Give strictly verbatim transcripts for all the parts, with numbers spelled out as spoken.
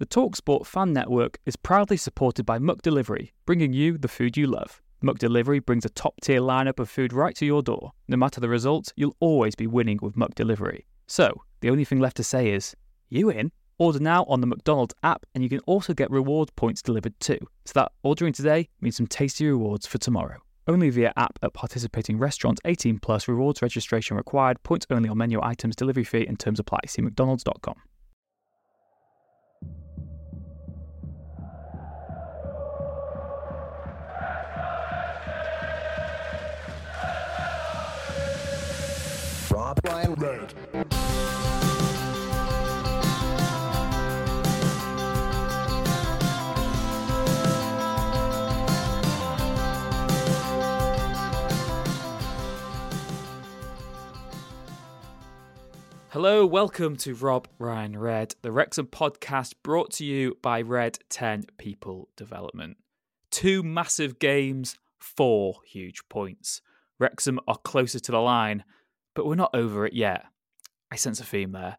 The TalkSport Fan Network is proudly supported by McDelivery, bringing you the food you love. McDelivery brings a top-tier lineup of food right to your door. No matter the result, you'll always be winning with McDelivery. So, the only thing left to say is, you in? Order now on the McDonald's app, and you can also get reward points delivered too, so that ordering today means some tasty rewards for tomorrow. Only via app at participating restaurants. Eighteen plus rewards registration required. Points only on menu items, delivery fee and terms apply. See mcdonalds dot com. Rob Ryan Red. Hello, welcome to Rob Ryan Red, the Wrexham podcast brought to you by Red ten People Development. Two massive games, four huge points. Wrexham are closer to the line, but we're not over it yet. I sense a theme there.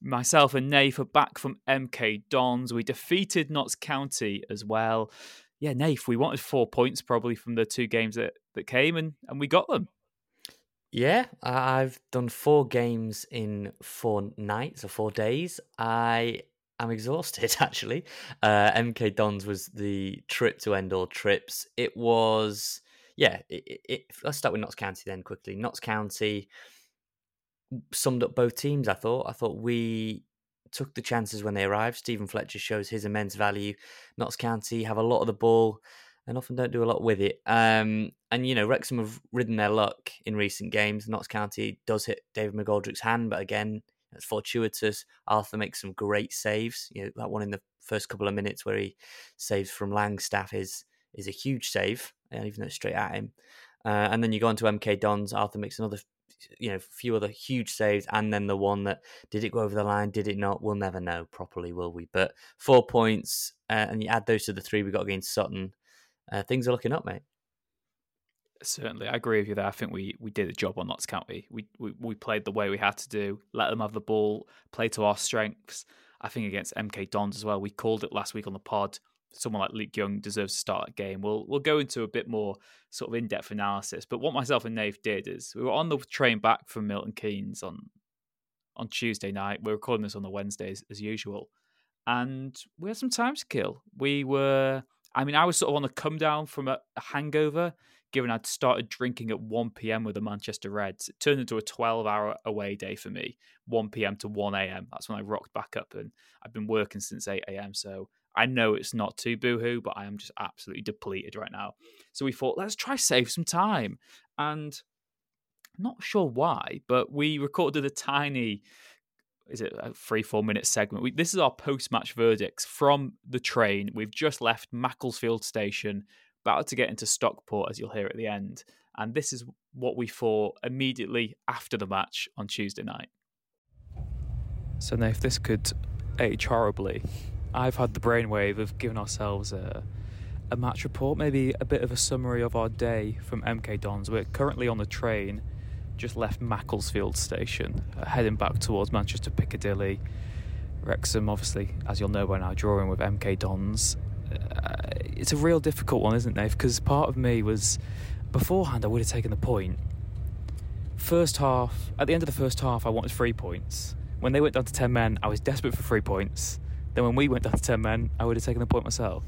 Myself and Nath are back from M K Dons. We defeated Notts County as well. Yeah, Nath, we wanted four points probably from the two games that, that came, and, and we got them. Yeah, I've done four games in four nights or four days. I am exhausted, actually. Uh, M K Dons was the trip to end all trips. It was... Yeah, it, it, let's start with Notts County then quickly. Notts County summed up both teams, I thought. I thought we took the chances when they arrived. Stephen Fletcher shows his immense value. Notts County have a lot of the ball and often don't do a lot with it. Um, and, you know, Wrexham have ridden their luck in recent games. Notts County does hit David McGoldrick's hand, but again, that's fortuitous. Arthur makes some great saves. You know, that one in the first couple of minutes where he saves from Langstaff is is a huge save, even though it's straight at him. Uh, and then you go on to M K Dons. Arthur makes another, you know, few other huge saves, and then the one that, did it go over the line, did it not? We'll never know properly, will we? But four points, uh, and you add those to the three we got against Sutton. Uh, things are looking up, mate. Certainly, I agree with you there. I think we we did the job on Notts County. We, we we played the way we had to do, let them have the ball, play to our strengths. I think against M K Dons as well, we called it last week on the pod. Someone like Luke Young deserves to start that game. We'll we'll go into a bit more sort of in-depth analysis. But what myself and Nath did is we were on the train back from Milton Keynes on on Tuesday night. We're recording this on the Wednesdays as usual. And we had some time to kill. We were, I mean, I was sort of on the come down from a, a hangover, given I'd started drinking at one p.m. with the Manchester Reds. It turned into a twelve-hour away day for me, one p.m. to one a.m. That's when I rocked back up, and I've been working since eight a.m. So I know it's not too boohoo, but I am just absolutely depleted right now. So we thought, let's try save some time. And I'm not sure why, but we recorded a tiny, is it a three, four minute segment? We, this is our post-match verdicts from the train. We've just left Macclesfield Station, about to get into Stockport, as you'll hear at the end. And this is what we thought immediately after the match on Tuesday night. So now if this could age horribly, I've had the brainwave of giving ourselves a, a match report, maybe a bit of a summary of our day from M K Dons. We're currently on the train, just left Macclesfield Station, uh, heading back towards Manchester Piccadilly. Wrexham, obviously, as you'll know by now, drawing with M K Dons. Uh, it's a real difficult one, isn't it? Because part of me was, beforehand, I would have taken the point. First half, at the end of the first half, I wanted three points. When they went down to ten men, I was desperate for three points. Then when we went down to ten men, I would have taken the point myself.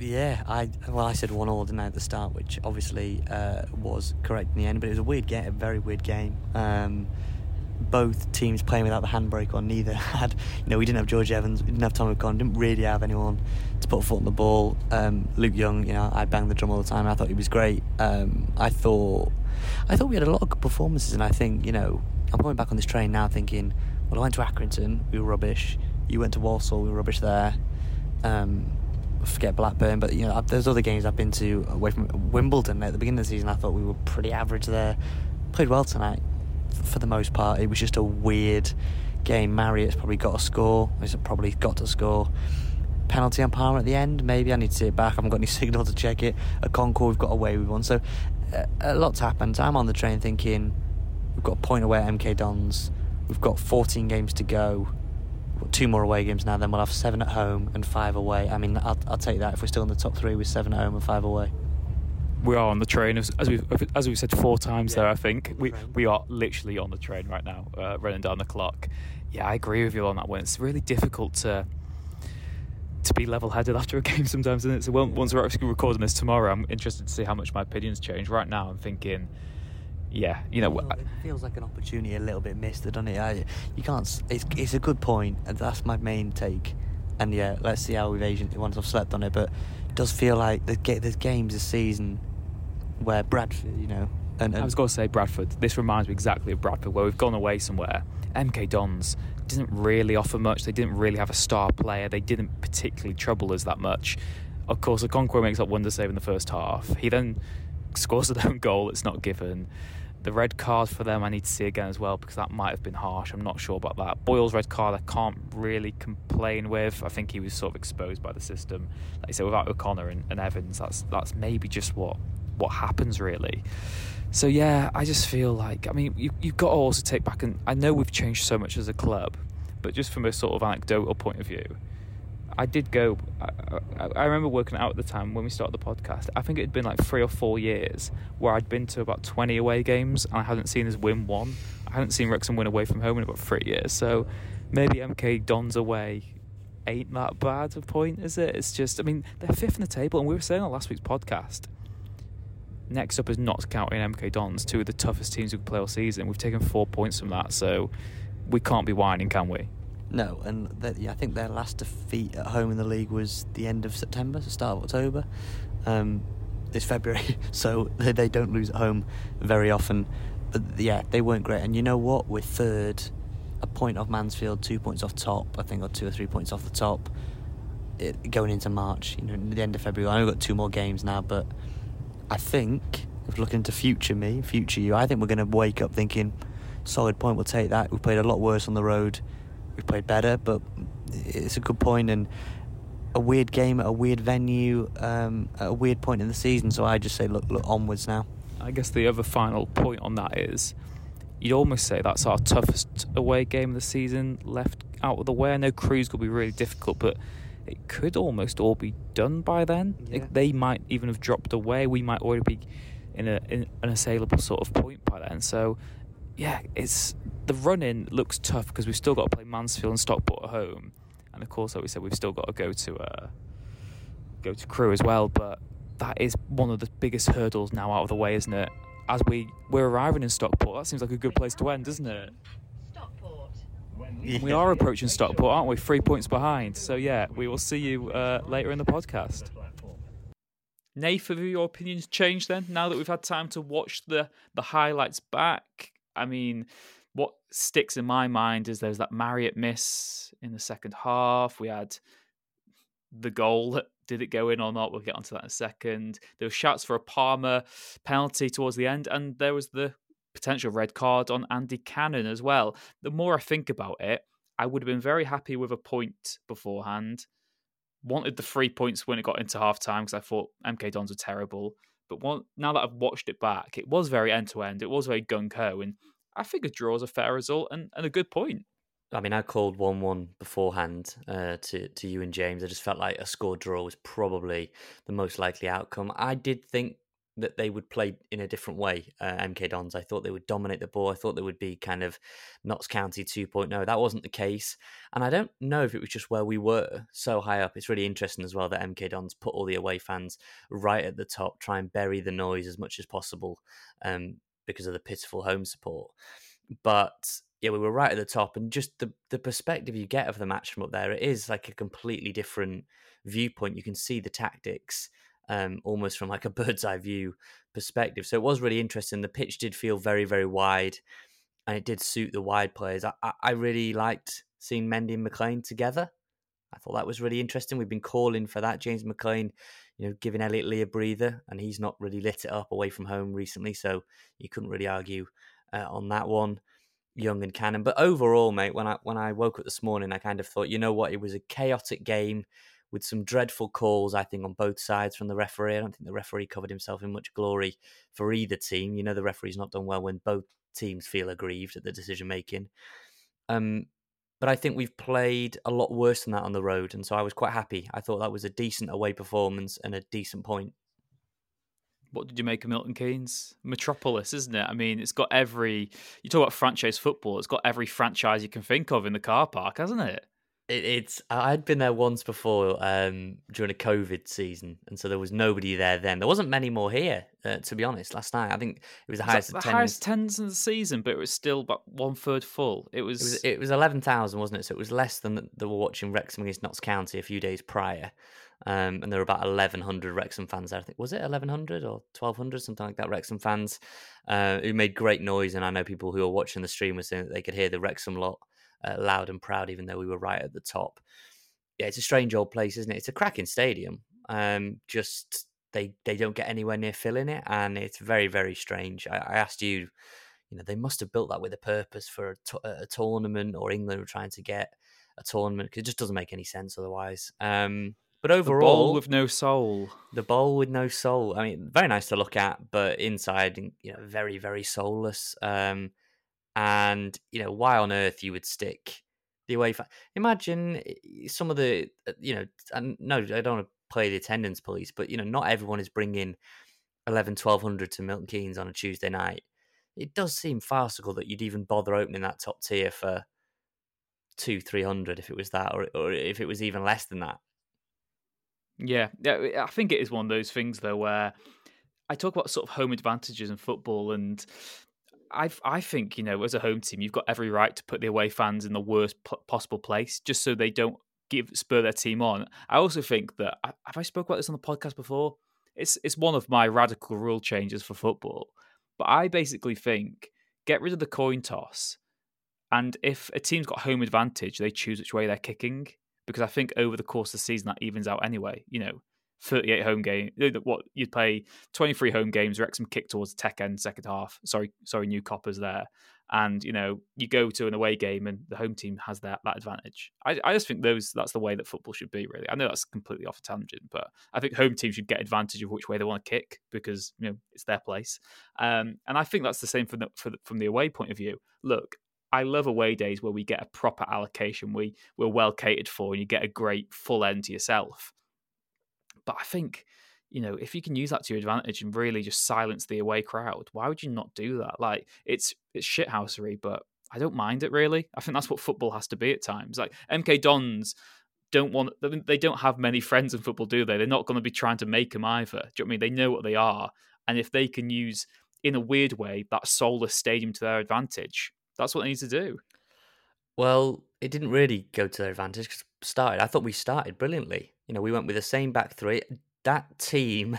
Yeah, I well, I said one all, didn't I, at the start, which obviously uh, was correct in the end, but it was a weird game, a very weird game. Um, both teams playing without the handbrake on. Neither had, you know, we didn't have George Evans, we didn't have Tom O'Connor, didn't really have anyone to put a foot on the ball. Um, Luke Young, you know, I banged the drum all the time. I thought he was great. Um, I thought, I thought we had a lot of good performances, and I think, you know, I'm going back on this train now thinking, well, I went to Accrington, we were rubbish. You went to Walsall, we were rubbish there. Um, I forget Blackburn, but you know, there's other games I've been to away from Wimbledon at the beginning of the season. I thought we were pretty average there. Played well tonight. For the most part, it was just a weird game. Marriott's probably got a score. He's probably got to score. Penalty on Palmer at the end. Maybe I need to see it back. I haven't got any signal to check it. At Concord, we've got away with one. So uh, a lot's happened. I'm on the train thinking we've got a point away at M K Dons. We've got fourteen games to go. We've got two more away games now. Then we'll have seven at home and five away. I mean, I'll, I'll take that if we're still in the top three with seven at home and five away. We are on the train, as we've as we've said four times yeah, there. I think we we are literally on the train right now, uh, running down the clock. Yeah, I agree with you on that one. It's really difficult to to be level-headed after a game sometimes, isn't it? So once we're actually recording this tomorrow, I'm interested to see how much my opinions change. Right now, I'm thinking, yeah, you know, it feels like an opportunity a little bit missed, doesn't it? I, you can't. It's it's a good point, and that's my main take. And yeah, let's see how we've aged once I've slept on it, but it does feel like there's games this season where Bradford, you know, and, and I was going to say Bradford. This reminds me exactly of Bradford, where we've gone away somewhere. M K Dons didn't really offer much. They didn't really have a star player. They didn't particularly trouble us that much. Of course, Okonkwo makes that wonder save in the first half. He then scores his own goal. It's not given. The red card for them, I need to see again as well, because that might have been harsh. I'm not sure about that. Boyle's red card, I can't really complain with. I think he was sort of exposed by the system. Like you said, without O'Connor and, and Evans, that's that's maybe just what. what happens really. So yeah, I just feel like, I mean, you, you've got to also take back, and I know we've changed so much as a club, but just from a sort of anecdotal point of view, I did go I, I, I remember working out at the time when we started the podcast, I think it had been like three or four years where I'd been to about twenty away games and I hadn't seen us win one. I hadn't seen Wrexham win away from home in about three years. So maybe M K Dons away ain't that bad a point, is it? It's just, I mean, they're fifth in the table, and we were saying on last week's podcast, next up is Notts County and M K Dons, two of the toughest teams we could play all season. We've taken four points from that, so we can't be whining, can we? No, and that, yeah, I think their last defeat at home in the league was the end of September, so start of October. Um, it's February, so they, they don't lose at home very often. But yeah, they weren't great. And you know what? We're third, a point off Mansfield, two points off top, I think, or two or three points off the top. It, going into March, you know, the end of February. I know we've got two more games now, but I think, if looking to future me, future you, I think we're going to wake up thinking, solid point, we'll take that. We've played a lot worse on the road. We've played better, but it's a good point, and a weird game at a weird venue, um, at a weird point in the season. So I just say, look, look onwards now. I guess the other final point on that is, you'd almost say that's our toughest away game of the season left out of the way. I know Crews could be really difficult, but it could almost all be done by then. Yeah. It, they might even have dropped away. We might already be in, a, in an assailable sort of point by then. So, yeah, it's the run-in looks tough because we've still got to play Mansfield and Stockport at home, and of course, like we said, we've still got to go to uh, go to Crewe as well. But that is one of the biggest hurdles now out of the way, isn't it? As we we're arriving in Stockport, that seems like a good place to end, doesn't it? We are approaching Stockport, aren't we? Three points behind. So, yeah, we will see you uh, later in the podcast. Nathan, have your opinions changed then, now that we've had time to watch the, the highlights back? I mean, what sticks in my mind is there's that Marriott miss in the second half. We had the goal. Did it go in or not? We'll get onto that in a second. There were shouts for a Palmer penalty towards the end, and there was the potential red card on Andy Cannon as well. The more I think about it, I would have been very happy with a point beforehand. Wanted the three points when it got into half time because I thought M K Dons were terrible. But one, now that I've watched it back, it was very end to end. It was very gung ho, and I think a draw is a fair result and, and a good point. I mean, I called one one beforehand uh, to, to you and James. I just felt like a score draw was probably the most likely outcome. I did think that they would play in a different way, uh, M K Dons. I thought they would dominate the ball. I thought they would be kind of Notts County two point oh. That wasn't the case. And I don't know if it was just where we were so high up. It's really interesting as well that M K Dons put all the away fans right at the top, try and bury the noise as much as possible um, because of the pitiful home support. But yeah, we were right at the top, and just the, the perspective you get of the match from up there, it is like a completely different viewpoint. You can see the tactics um, almost from like a bird's eye view perspective. So it was really interesting. The pitch did feel very, very wide, and it did suit the wide players. I, I really liked seeing Mendy and McLean together. I thought that was really interesting. We've been calling for that. James McLean, you know, giving Elliot Lee a breather, and he's not really lit it up away from home recently, so you couldn't really argue uh, on that one. Young and Cannon. But overall, mate, when I when I woke up this morning, I kind of thought, you know what, it was a chaotic game with some dreadful calls, I think, on both sides from the referee. I don't think the referee covered himself in much glory for either team. You know, the referee's not done well when both teams feel aggrieved at the decision-making. Um, but I think we've played a lot worse than that on the road, and so I was quite happy. I thought that was a decent away performance and a decent point. What did you make of Milton Keynes? Metropolis, isn't it? I mean, it's got every... You talk about franchise football, it's got every franchise you can think of in the car park, hasn't it? it it's. I'd been there once before um, during a COVID season, and so there was nobody there then. There wasn't many more here, uh, to be honest, last night. I think it was the highest attendance. The highest attendance of the season, but it was still about one-third full. It was... It was, it was eleven thousand, wasn't it? So it was less than the, they were watching Wrexham against Notts County a few days prior. Um, and there were about eleven hundred Wrexham fans there. I think, was it eleven hundred or twelve hundred, something like that, Wrexham fans uh, who made great noise. And I know people who were watching the stream were saying that they could hear the Wrexham lot uh, loud and proud, even though we were right at the top. Yeah, it's a strange old place, isn't it? It's a cracking stadium. Um, just they they don't get anywhere near filling it, and it's very, very strange. I, I asked you, you know, they must have built that with a purpose for a, t- a tournament, or England were trying to get a tournament, because it just doesn't make any sense otherwise. Um But overall, the bowl with no soul. The bowl with no soul. I mean, very nice to look at, but inside, you know, very, very soulless. Um, and you know, why on earth you would stick the away fan? Imagine some of the, you know, and no, I don't want to play the attendance police, but you know, not everyone is bringing eleven, twelve hundred to Milton Keynes on a Tuesday night. It does seem farcical that you'd even bother opening that top tier for two, three hundred if it was that, or or if it was even less than that. Yeah, yeah, I think it is one of those things though where I talk about sort of home advantages in football, and I I think, you know, as a home team, you've got every right to put the away fans in the worst p- possible place just so they don't give spur their team on. I also think that, have I spoke about this on the podcast before? It's it's one of my radical rule changes for football, but I basically think get rid of the coin toss, and if a team's got home advantage, they choose which way they're kicking. Because I think over the course of the season, that evens out anyway. You know, thirty-eight home games. What, you'd play twenty-three home games, Wrexham kick towards the tech end, second half. Sorry, sorry, new coppers there. And, you know, you go to an away game and the home team has that that advantage. I, I just think those that's the way that football should be, really. I know that's completely off a tangent, but I think home teams should get advantage of which way they want to kick because, you know, it's their place. Um, and I think that's the same from the, for the, from the away point of view. Look, I love away days where we get a proper allocation. We, we're well catered for and you get a great full end to yourself. But I think, you know, if you can use that to your advantage and really just silence the away crowd, why would you not do that? Like, it's it's shithousery, but I don't mind it, really. I think that's what football has to be at times. Like, M K Dons don't want... They don't have many friends in football, do they? They're not going to be trying to make them either. Do you know what I mean? They know what they are. And if they can use, in a weird way, that soulless stadium to their advantage... That's what they need to do. Well, it didn't really go to their advantage because started. I thought we started brilliantly. You know, we went with the same back three. That team,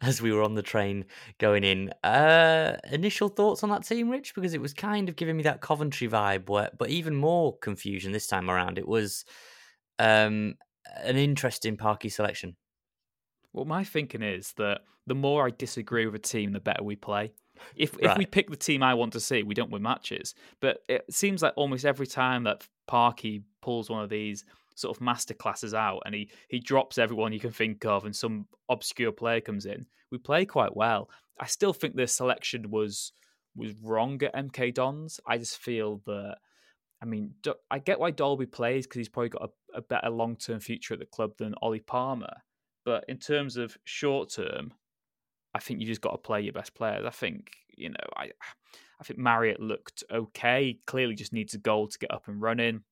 as we were on the train going in, uh, initial thoughts on that team, Rich? Because it was kind of giving me that Coventry vibe, where, but even more confusion this time around. It was um, an interesting Parky selection. Well, my thinking is that the more I disagree with a team, the better we play. If right. if we pick the team I want to see, we don't win matches. But it seems like almost every time that Parky pulls one of these sort of masterclasses out and he, he drops everyone you can think of and some obscure player comes in, we play quite well. I still think the selection was was wrong at M K Dons. I just feel that, I mean, I get why Dolby plays because he's probably got a, a better long-term future at the club than Ollie Palmer. But in terms of short-term... I think you just got to play your best players. I think, you know, I I think Marriott looked okay. Clearly just needs a goal to get up and running.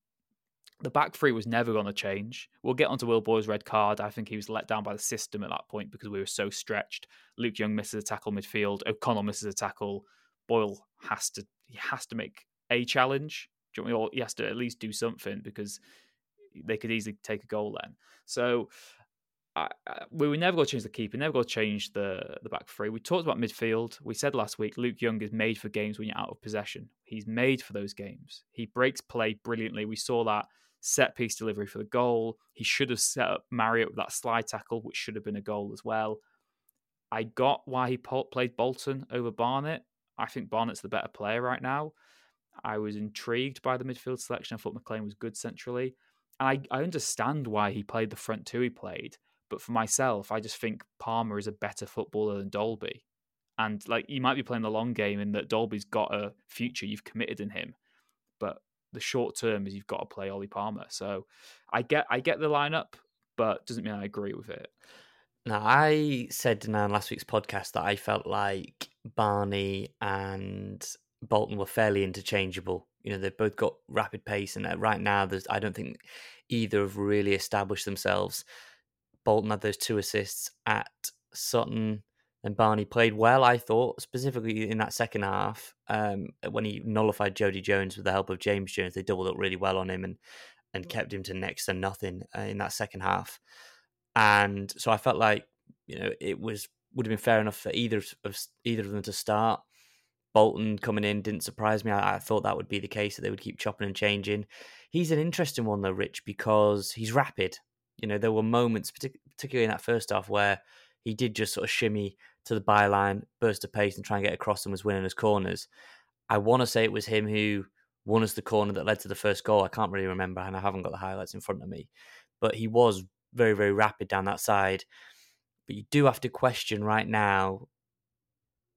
The back three was never going to change. We'll get onto Will Boyle's red card. I think he was let down by the system at that point because we were so stretched. Luke Young misses a tackle midfield. O'Connor misses a tackle. Boyle has to he has to make a challenge. Do you know what I mean? Or he has to at least do something, because they could easily take a goal then. So I, I, we were never going to change the keeper, never going to change the, the back three. We talked about midfield. We said last week, Luke Young is made for games when you're out of possession. He's made for those games. He breaks play brilliantly. We saw that set-piece delivery for the goal. He should have set up Marriott with that slide tackle, which should have been a goal as well. I got why he played Bolton over Barnett. I think Barnett's the better player right now. I was intrigued by the midfield selection. I thought McLean was good centrally. And I, I understand why he played the front two he played. But for myself, I just think Palmer is a better footballer than Dolby. And like, you might be playing the long game in that Dolby's got a future. You've committed in him. But the short term is you've got to play Ollie Palmer. So I get I get the lineup, but doesn't mean I agree with it. Now, I said in our last week's podcast that I felt like Barney and Bolton were fairly interchangeable. You know, they've both got rapid pace, and right now, there's I don't think either have really established themselves. Bolton had those two assists at Sutton, and Barney played well, I thought, specifically in that second half, um, when he nullified Jody Jones with the help of James Jones. They doubled up really well on him and, and kept him to next to nothing uh, in that second half. And so I felt like, you know, it was would have been fair enough for either of either of them to start. Bolton coming in didn't surprise me. I, I thought that would be the case, that they would keep chopping and changing. He's an interesting one, though, Rich, because he's rapid. You know, there were moments, particularly in that first half, where he did just sort of shimmy to the byline, burst of pace and try and get across and was winning his corners. I want to say it was him who won us the corner that led to the first goal. I can't really remember, and I haven't got the highlights in front of me. But he was very, very rapid down that side. But you do have to question right now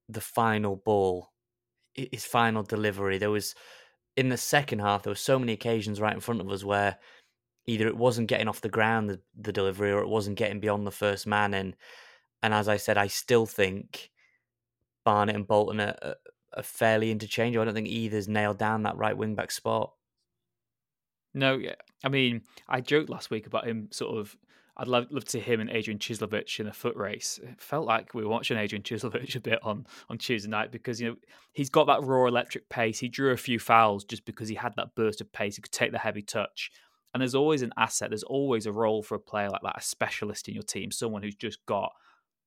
the final ball, his final delivery. There was, in the second half, there were so many occasions right in front of us where either it wasn't getting off the ground, the, the delivery, or it wasn't getting beyond the first man. And and as I said, I still think Barnett and Bolton are, are, are fairly interchangeable. I don't think either's nailed down that right wing-back spot. No, yeah. I mean, I joked last week about him sort of, I'd love, love to see him and Adrian Chislovich in a foot race. It felt like we were watching Adrian Chislovich a bit on, on Tuesday night, because, you know, he's got that raw electric pace. He drew a few fouls just because he had that burst of pace. He could take the heavy touch. And there's always an asset. There's always a role for a player like that, a specialist in your team, someone who's just got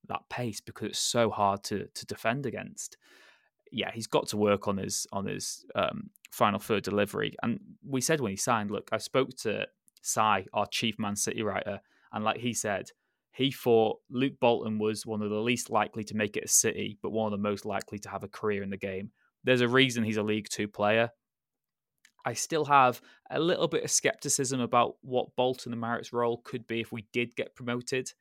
that pace, because it's so hard to to defend against. Yeah, he's got to work on his on his um, final third delivery. And we said when he signed, look, I spoke to Sai, our chief Man City writer, and like he said, he thought Luke Bolton was one of the least likely to make it at City, but one of the most likely to have a career in the game. There's a reason he's a League Two player. I still have a little bit of scepticism about what Bolton and Marriott's role could be if we did get promoted.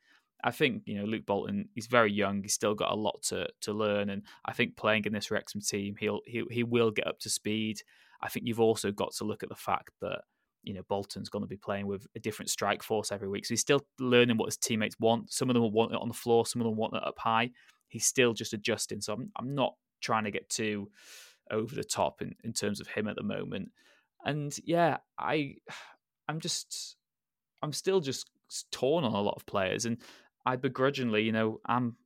I think, you know, Luke Bolton, he's very young. He's still got a lot to to learn. And I think playing in this Wrexham team, he'll, he, he will get up to speed. I think you've also got to look at the fact that, you know, Bolton's going to be playing with a different strike force every week. So he's still learning what his teammates want. Some of them will want it on the floor. Some of them want it up high. He's still just adjusting. So I'm, I'm not trying to get too over the top in, in terms of him at the moment. And yeah, I, I'm just, I'm still just torn on a lot of players. And I begrudgingly, you know, I'm,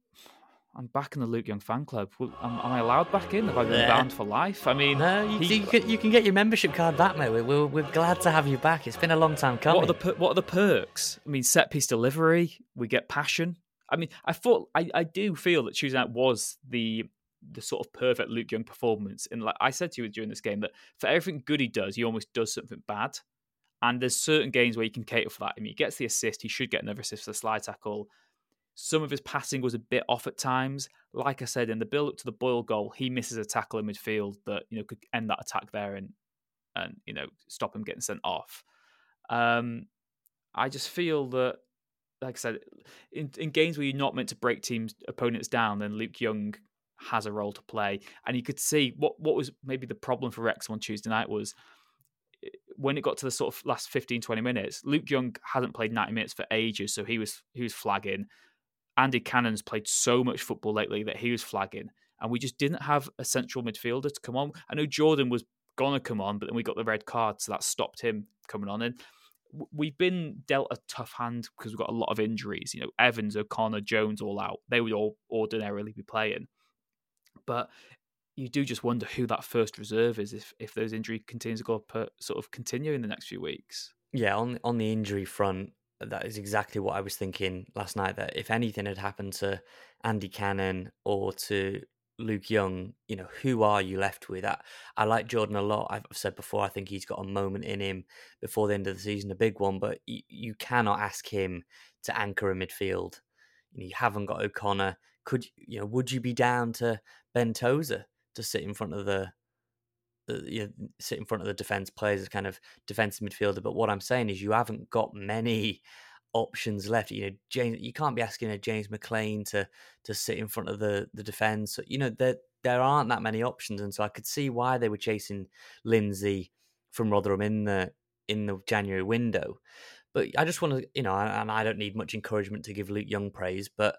I'm back in the Luke Young fan club. Well, am, am I allowed back in? Have I been yeah. bound for life? I mean, no, you, he, you, can, you can get your membership card back, mate. We're, we're, we're glad to have you back. It's been a long time coming. What are the, what are the perks? I mean, set piece delivery. We get passion. I mean, I thought, I, I do feel that Tuesday night was the, the sort of perfect Luke Young performance. And like I said to you during this game, that for everything good he does, he almost does something bad. And there's certain games where you can cater for that. I mean, he gets the assist. He should get another assist for the slide tackle. Some of his passing was a bit off at times. Like I said, in the build-up to the Boyle goal, he misses a tackle in midfield that, you know, could end that attack there and, and you know, stop him getting sent off. Um, I just feel that, like I said, in, in games where you're not meant to break teams' opponents down, then Luke Young has a role to play. And you could see what, what was maybe the problem for Wrexham on Tuesday night was when it got to the sort of last fifteen, twenty minutes, Luke Young hadn't played ninety minutes for ages, so he was he was flagging. Andy Cannon's played so much football lately that he was flagging. And we just didn't have a central midfielder to come on. I know Jordan was going to come on, but then we got the red card, so that stopped him coming on. And we've been dealt a tough hand because we've got a lot of injuries. You know, Evans, O'Connor, Jones all out. They would all ordinarily be playing. But you do just wonder who that first reserve is if, if those injury continues to go up, sort of continue in the next few weeks. Yeah, on on the injury front, that is exactly what I was thinking last night, that if anything had happened to Andy Cannon or to Luke Young, you know, who are you left with? I, I like Jordan a lot. I've said before, I think he's got a moment in him before the end of the season, a big one, but you, you cannot ask him to anchor a midfield. You know, you haven't got O'Connor. Could you know? Would you be down to Ben Tozer to sit in front of the, the you know, sit in front of the defence players as kind of defensive midfielder? But what I'm saying is, you haven't got many options left. You know, James, you can't be asking a James McLean to to sit in front of the the defence. You know, there there aren't that many options, and so I could see why they were chasing Lindsay from Rotherham in the in the January window. But I just want to, you know, and I don't need much encouragement to give Luke Young praise, but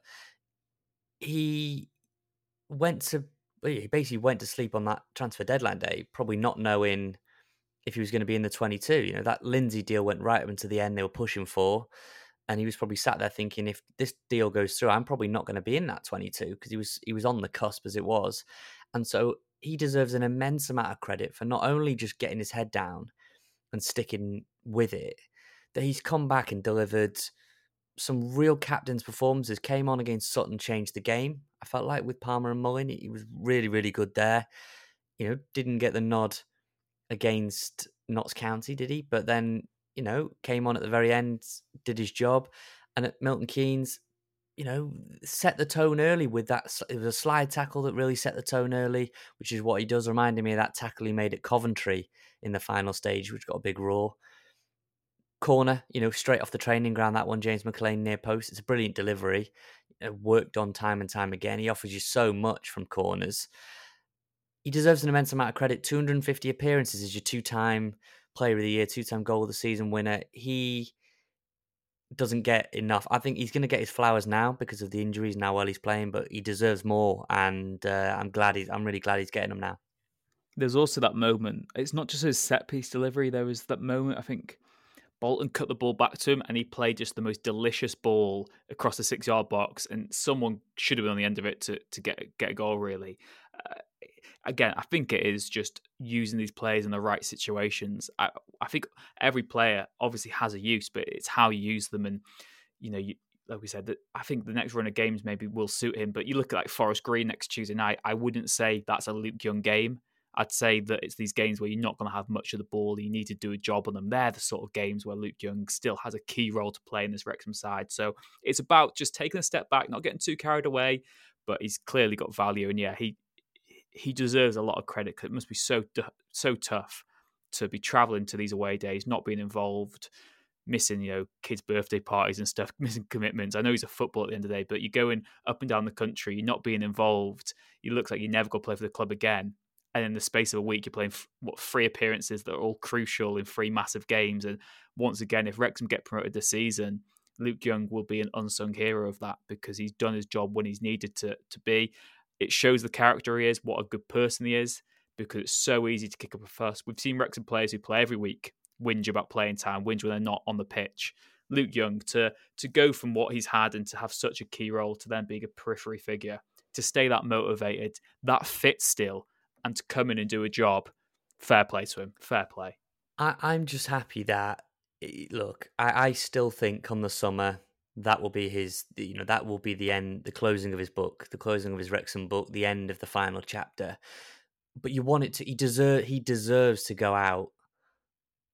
he went to, he basically went to sleep on that transfer deadline day, probably not knowing if he was going to be in the twenty-two. You know, that Lindsay deal went right up until the end they were pushing for, and he was probably sat there thinking, if this deal goes through, I'm probably not going to be in that twenty-two, because he was he was on the cusp as it was. And so he deserves an immense amount of credit for not only just getting his head down and sticking with it, that he's come back and delivered some real captain's performances. Came on against Sutton, changed the game. I felt like with Palmer and Mullin, he was really, really good there. You know, didn't get the nod against Notts County, did he? But then, you know, came on at the very end, did his job. And at Milton Keynes, you know, set the tone early with that. It was a slide tackle that really set the tone early, which is what he does, reminding me of that tackle he made at Coventry in the final stage, which got a big roar. Corner, you know, straight off the training ground, that one, James McLean near post. It's a brilliant delivery, worked on time and time again. He offers you so much from corners. He deserves an immense amount of credit. two hundred fifty appearances as your two-time player of the year, two-time goal of the season winner. He doesn't get enough. I think he's going to get his flowers now because of the injuries and how well he's playing, but he deserves more, and uh, I'm glad he's, I'm really glad he's getting them now. There's also that moment. It's not just his set-piece delivery. There was that moment, I think, Bolton cut the ball back to him and he played just the most delicious ball across the six-yard box, and someone should have been on the end of it to, to get, get a goal, really. Uh, again, I think it is just using these players in the right situations. I, I think every player obviously has a use, but it's how you use them. And, you know, you, like we said, that I think the next run of games maybe will suit him. But you look at like Forest Green next Tuesday night, I wouldn't say that's a Luke Young game. I'd say that it's these games where you're not going to have much of the ball. You need to do a job on them. They're the sort of games where Luke Young still has a key role to play in this Wrexham side. So it's about just taking a step back, not getting too carried away, but he's clearly got value. And yeah, he he deserves a lot of credit, because it must be so, so tough to be travelling to these away days, not being involved, missing, you know, kids' birthday parties and stuff, missing commitments. I know he's a footballer at the end of the day, but you're going up and down the country, you're not being involved. It looks like you're never going to play for the club again. And in the space of a week, you're playing what three appearances that are all crucial in three massive games. And once again, if Wrexham get promoted this season, Luke Young will be an unsung hero of that, because he's done his job when he's needed to to be. It shows the character he is, what a good person he is, because it's so easy to kick up a fuss. We've seen Wrexham players who play every week whinge about playing time, whinge when they're not on the pitch. Luke Young, to to go from what he's had and to have such a key role to then being a periphery figure, to stay that motivated, that fit still, and to come in and do a job, fair play to him, fair play. I, I'm just happy that, look, I, I still think come the summer, that will be his, you know, that will be the end, the closing of his book, the closing of his Wrexham book, the end of the final chapter. But you want it to, he deserve, he deserves to go out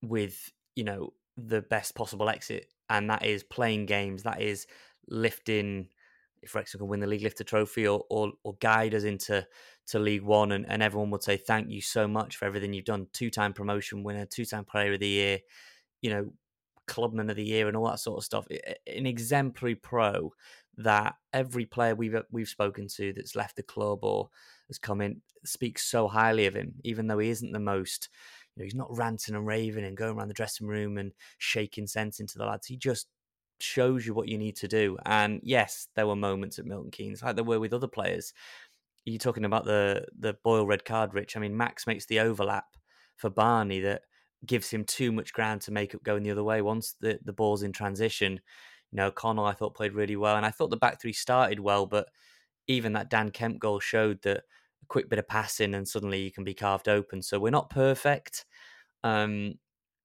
with, you know, the best possible exit. And that is playing games, that is lifting, if Wrexham can win the league, lift a trophy, or or, or guide us into to League One, and, and everyone would say, thank you so much for everything you've done. Two-time promotion winner, two-time player of the year, you know, clubman of the year and all that sort of stuff. An exemplary pro that every player we've we've spoken to that's left the club or has come in speaks so highly of him, even though he isn't the most, you know, he's not ranting and raving and going around the dressing room and shaking sense into the lads. He just shows you what you need to do. And yes, there were moments at Milton Keynes, like there were with other players. You're talking about the the Boyle red card, Rich. I mean, Max makes the overlap for Barney that gives him too much ground to make up going the other way. Once the, the ball's in transition, you know, Connell, I thought, played really well. And I thought the back three started well, but even that Dan Kemp goal showed that a quick bit of passing and suddenly you can be carved open. So we're not perfect. Um,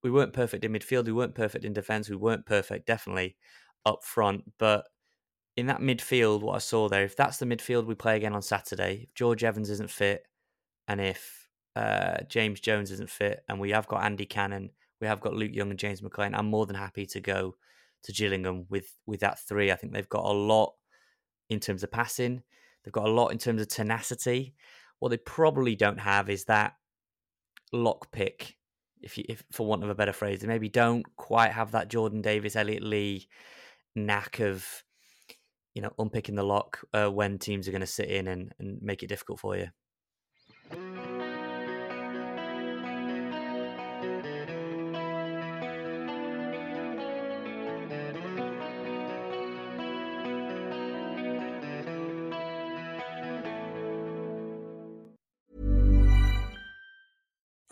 we weren't perfect in midfield. We weren't perfect in defence. We weren't perfect, definitely, up front. But in that midfield, what I saw there, if that's the midfield we play again on Saturday, if George Evans isn't fit and if uh, James Jones isn't fit and we have got Andy Cannon, we have got Luke Young and James McLean, I'm more than happy to go to Gillingham with, with that three. I think they've got a lot in terms of passing. They've got a lot in terms of tenacity. What they probably don't have is that lockpick, if, you, if for want of a better phrase. They maybe don't quite have that Jordan Davis, Elliot Lee knack of, you know, unpicking the lock uh, when teams are going to sit in and, and make it difficult for you.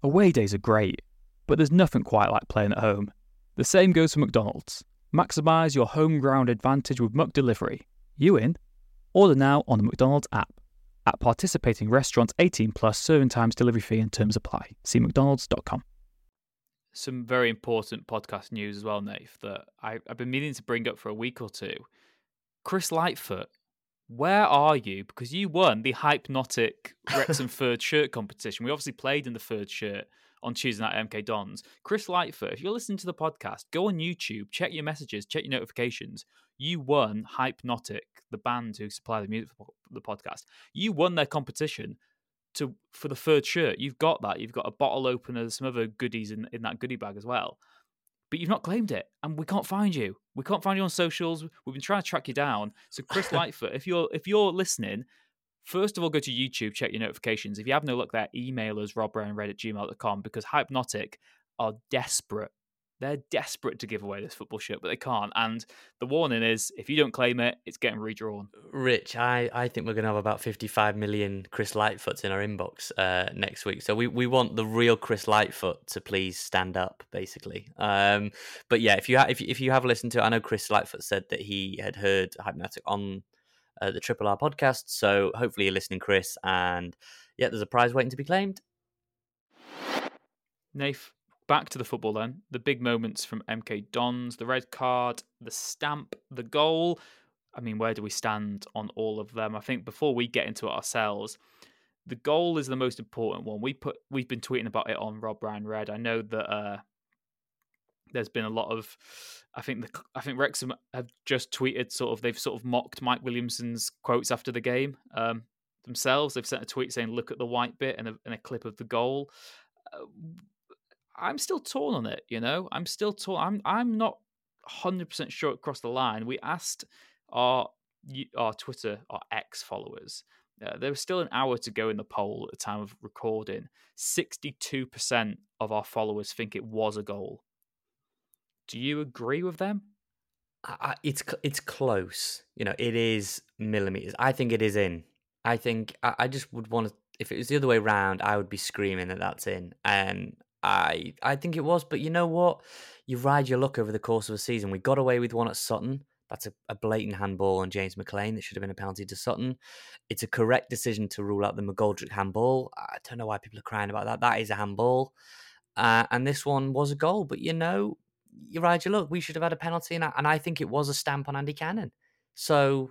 Away days are great, but there's nothing quite like playing at home. The same goes for McDonald's. Maximise your home ground advantage with McDelivery. You in? Order now on the McDonald's app. At participating restaurants, eighteen plus, serving times, delivery fee and terms apply. See mcdonalds dot com. Some very important podcast news as well, Nath, that I, I've been meaning to bring up for a week or two. Chris Lightfoot, where are you? Because you won the Hypenotic Wrexham third shirt competition. We obviously played in the third shirt on Tuesday night at M K Dons. Chris Lightfoot, if you're listening to the podcast, go on YouTube, check your messages, check your notifications. You won Hypenotic, the band who supply the music for the podcast. You won their competition to for the third shirt. You've got that. You've got a bottle opener, some other goodies in, in that goodie bag as well. But you've not claimed it, and we can't find you. We can't find you on socials. We've been trying to track you down. So Chris Lightfoot, if you're if you're listening, first of all, go to YouTube, check your notifications. If you have no luck there, email us, Rob Ryan Red at gmail dot com, because Hypenotic are desperate. They're desperate to give away this football shirt, but they can't. And the warning is, if you don't claim it, it's getting redrawn. Rich, I, I think we're going to have about fifty-five million Chris Lightfoots in our inbox uh, next week. So we, we want the real Chris Lightfoot to please stand up, basically. Um, but yeah, if you, ha- if, if you have listened to it, I know Chris Lightfoot said that he had heard Hypnotic on uh, the Triple R podcast. So hopefully you're listening, Chris. And yeah, there's a prize waiting to be claimed. Nath. Back to the football then. The big moments from M K Dons, the red card, the stamp, the goal. I mean, where do we stand on all of them? I think before we get into it ourselves, the goal is the most important one. We put, we've been tweeting about it on Rob Ryan Red. I know that uh, there's been a lot of, I think the, I think Wrexham have just tweeted sort of, they've sort of mocked Mike Williamson's quotes after the game um, themselves. They've sent a tweet saying, look at the white bit, and a, and a clip of the goal. Uh, I'm still torn on it, you know. I'm still torn. I'm I'm not one hundred percent sure it crossed the line. We asked our our Twitter, our X followers. Uh, there was still an hour to go in the poll at the time of recording. sixty-two percent of our followers think it was a goal. Do you agree with them? I, it's it's close. You know, it is millimeters. I think it is in. I think I, I just would want to. If it was the other way round, I would be screaming that that's in. And I I think it was, but you know what? You ride your luck over the course of a season. We got away with one at Sutton. That's a, a blatant handball on James McLean that should have been a penalty to Sutton. It's a correct decision to rule out the McGoldrick handball. I don't know why people are crying about that. That is a handball. Uh, and this one was a goal, but you know, you ride your luck. We should have had a penalty, and I, and I think it was a stamp on Andy Cannon. So,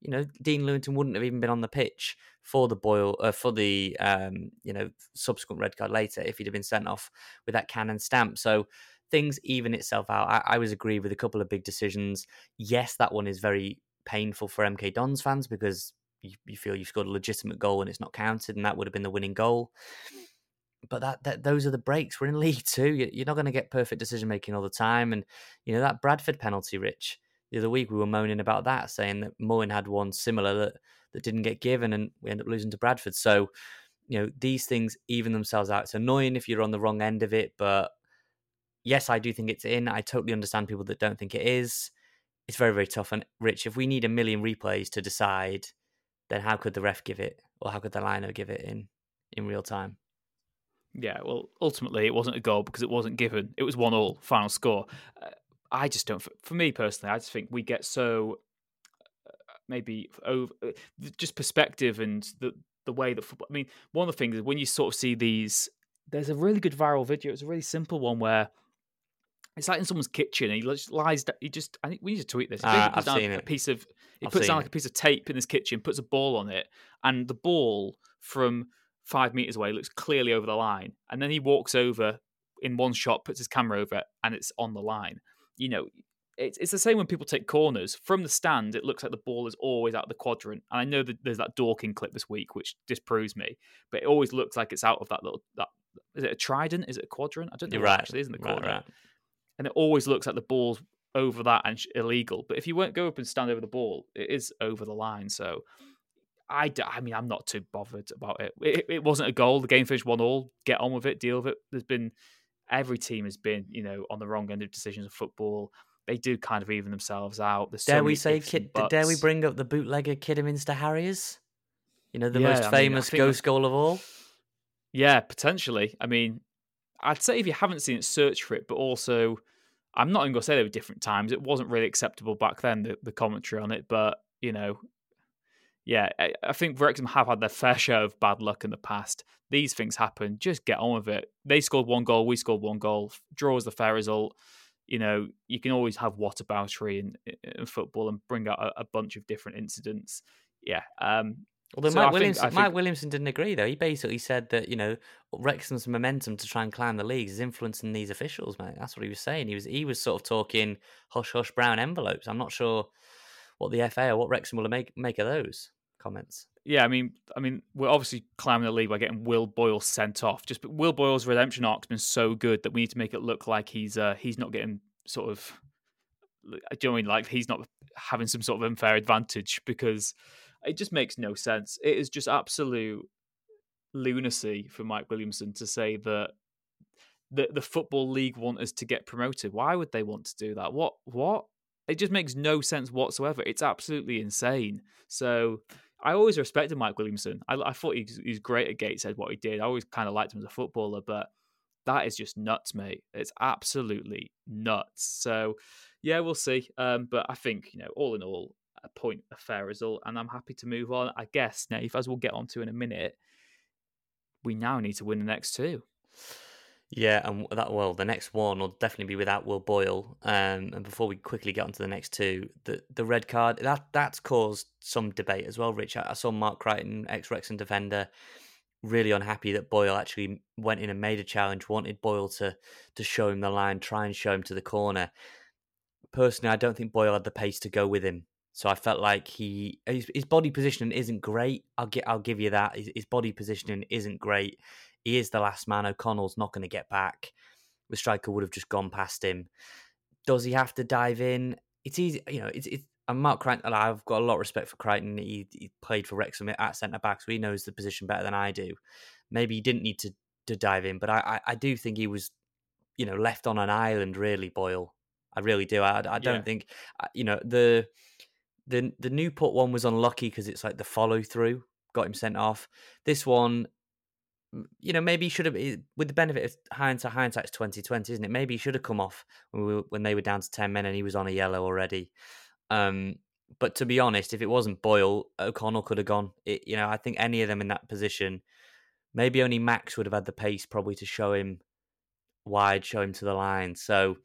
you know, Dean Lewington wouldn't have even been on the pitch for the Boyle, uh, for the um, you know subsequent red card later if he'd have been sent off with that Cannon stamp. So things even itself out. I, I was agree with a couple of big decisions. Yes, that one is very painful for M K Dons fans because you, you feel you've scored a legitimate goal and it's not counted, and that would have been the winning goal. But that, that those are the breaks. We're in League Two. You're not going to get perfect decision making all the time, and you know that Bradford penalty, Rich. the other week we were moaning about that, saying that Mullen had one similar that, that didn't get given and we ended up losing to Bradford. So, you know, these things even themselves out. It's annoying if you're on the wrong end of it, but yes, I do think it's in. I totally understand people that don't think it is. It's very, very tough. And Rich, if we need a million replays to decide, then how could the ref give it, or how could the lino give it in, in real time? Yeah, well, ultimately it wasn't a goal because it wasn't given. It was one all final score. Uh, I just don't, for me personally, I just think we get so uh, maybe over uh, just perspective and the the way that football. I mean, one of the things is when you sort of see these, there's a really good viral video. It's a really simple one where it's like in someone's kitchen and he just lies down. He just, I think we need to tweet this. He uh, puts I've down seen a it. piece of, he I've puts down like it. a piece of tape in his kitchen, puts a ball on it, and the ball from five meters away looks clearly over the line. And then he walks over in one shot, puts his camera over it, and it's on the line. You know, it's it's the same when people take corners. From the stand, it looks like the ball is always out of the quadrant. And I know that there's that Dorking clip this week, which disproves me, but it always looks like it's out of that little, that is it a trident? Is it a quadrant? I don't know. You're right. It actually isn't the quadrant. Right, right. And it always looks like the ball's over that and illegal. But if you won't go up and stand over the ball, it is over the line. So I, d- I mean, I'm not too bothered about it. it. It wasn't a goal. The game finished one all. Get on with it. Deal with it. There's been, every team has been, you know, on the wrong end of decisions of football. They do kind of even themselves out. There's dare so we say, kid, dare we bring up the bootlegger Kidderminster Harriers? You know, the yeah, most I famous mean, ghost that, goal of all. Yeah, potentially. I mean, I'd say if you haven't seen it, search for it. But also, I'm not even going to say they were different times. It wasn't really acceptable back then, the, the commentary on it. But, you know, yeah, I think Wrexham have had their fair share of bad luck in the past. These things happen. Just get on with it. They scored one goal. We scored one goal. Draw is the fair result. You know, you can always have whataboutery in, in football and bring out a, a bunch of different incidents. Yeah. Um, Although so Mike, I Williamson, think, I think... Mike Williamson didn't agree, though. He basically said that, you know, Wrexham's momentum to try and climb the leagues is influencing these officials, mate. That's what he was saying. He was he was sort of talking hush-hush brown envelopes. I'm not sure what the F A or what Wrexham will make make of those comments. Yeah, I mean, I mean, we're obviously climbing the league by getting Will Boyle sent off. Just but Will Boyle's redemption arc's been so good that we need to make it look like he's uh, he's not getting sort of, do you know what I mean? Like he's not having some sort of unfair advantage, because it just makes no sense. It is just absolute lunacy for Mike Williamson to say that the the Football League want us to get promoted. Why would they want to do that? What what? It just makes no sense whatsoever. It's absolutely insane. So I always respected Mike Williamson. I, I thought he, he was great at Gateshead, what he did. I always kind of liked him as a footballer, but that is just nuts, mate. It's absolutely nuts. So, yeah, we'll see. Um, but I think, you know, all in all, a point, a fair result, and I'm happy to move on. I guess, Nate, as we'll get on to in a minute, we now need to win the next two. Yeah, and that well, the next one will definitely be without Will Boyle. Um, and before we quickly get on to the next two, the, the red card, that that's caused some debate as well, Rich. I, I saw Mark Crichton, ex-Wrexham defender, really unhappy that Boyle actually went in and made a challenge, wanted Boyle to to show him the line, try and show him to the corner. Personally, I don't think Boyle had the pace to go with him. So I felt like he his, his body positioning isn't great. I'll, get, I'll give you that. His, his body positioning isn't great. He is the last man. O'Connell's not going to get back. The striker would have just gone past him. Does he have to dive in? It's easy, you know. It's it's. And Mark Crichton, I've got a lot of respect for Crichton. He, he played for Wrexham at centre back, so he knows the position better than I do. Maybe he didn't need to, to dive in, but I, I I do think he was, you know, left on an island. Really, Boyle. I really do. I I don't yeah. think, you know, the the the Newport one was unlucky because it's like the follow through got him sent off. This one, you know, maybe he should have, with the benefit of hindsight, hindsight's twenty twenty, isn't it? Maybe he should have come off when, we were, when they were down to ten men and he was on a yellow already. Um, but to be honest, if it wasn't Boyle, O'Connell could have gone. It, you know, I think any of them in that position, maybe only Max would have had the pace probably to show him wide, show him to the line. So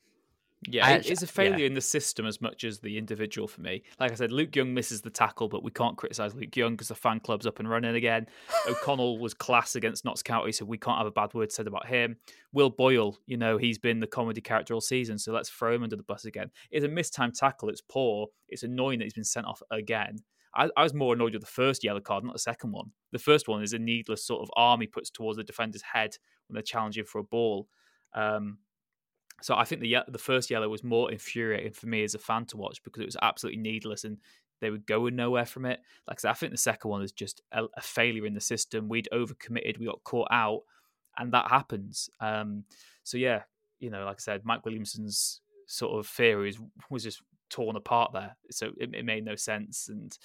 yeah, actually, it's a failure yeah. in the system as much as the individual for me. Like I said, Luke Young misses the tackle, but we can't criticise Luke Young because the fan club's up and running again. O'Connell was class against Notts County, so we can't have a bad word said about him. Will Boyle, you know, he's been the comedy character all season, so let's throw him under the bus again. It's a mistimed tackle. It's poor. It's annoying that he's been sent off again. I, I was more annoyed with the first yellow card, not the second one. The first one is a needless sort of arm he puts towards the defender's head when they're challenging for a ball. Um So I think the the first yellow was more infuriating for me as a fan to watch because it was absolutely needless and they were going nowhere from it. Like I said, I think the second one is just a, a failure in the system. We'd overcommitted, we got caught out, and that happens. Um, so yeah, you know, like I said, Mike Williamson's sort of theory is, was just torn apart there. So it, it made no sense. And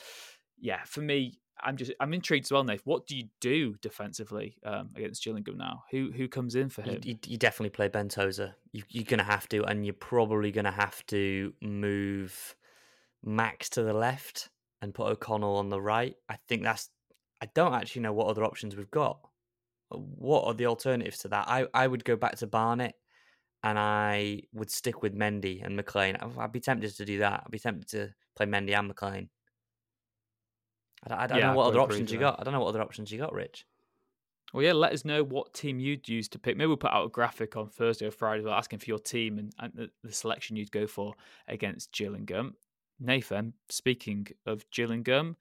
yeah, for me, I'm just I'm intrigued as well, Nath. What do you do defensively um, against Gillingham now? Who who comes in for him? You, you, you definitely play Ben Tozer. You, you're going to have to, and you're probably going to have to move Max to the left and put O'Connell on the right. I think that's... I don't actually know what other options we've got. What are the alternatives to that? I, I would go back to Barnett and I would stick with Mendy and McLean. I'd be tempted to do that. I'd be tempted to play Mendy and McLean. I don't, I don't yeah, know what other options you got. I don't know what other options you got, Rich. Well, yeah, let us know what team you'd use to pick. Maybe we'll put out a graphic on Thursday or Friday asking for your team and, and the, the selection you'd go for against Gillingham. Nathan, speaking of Gillingham,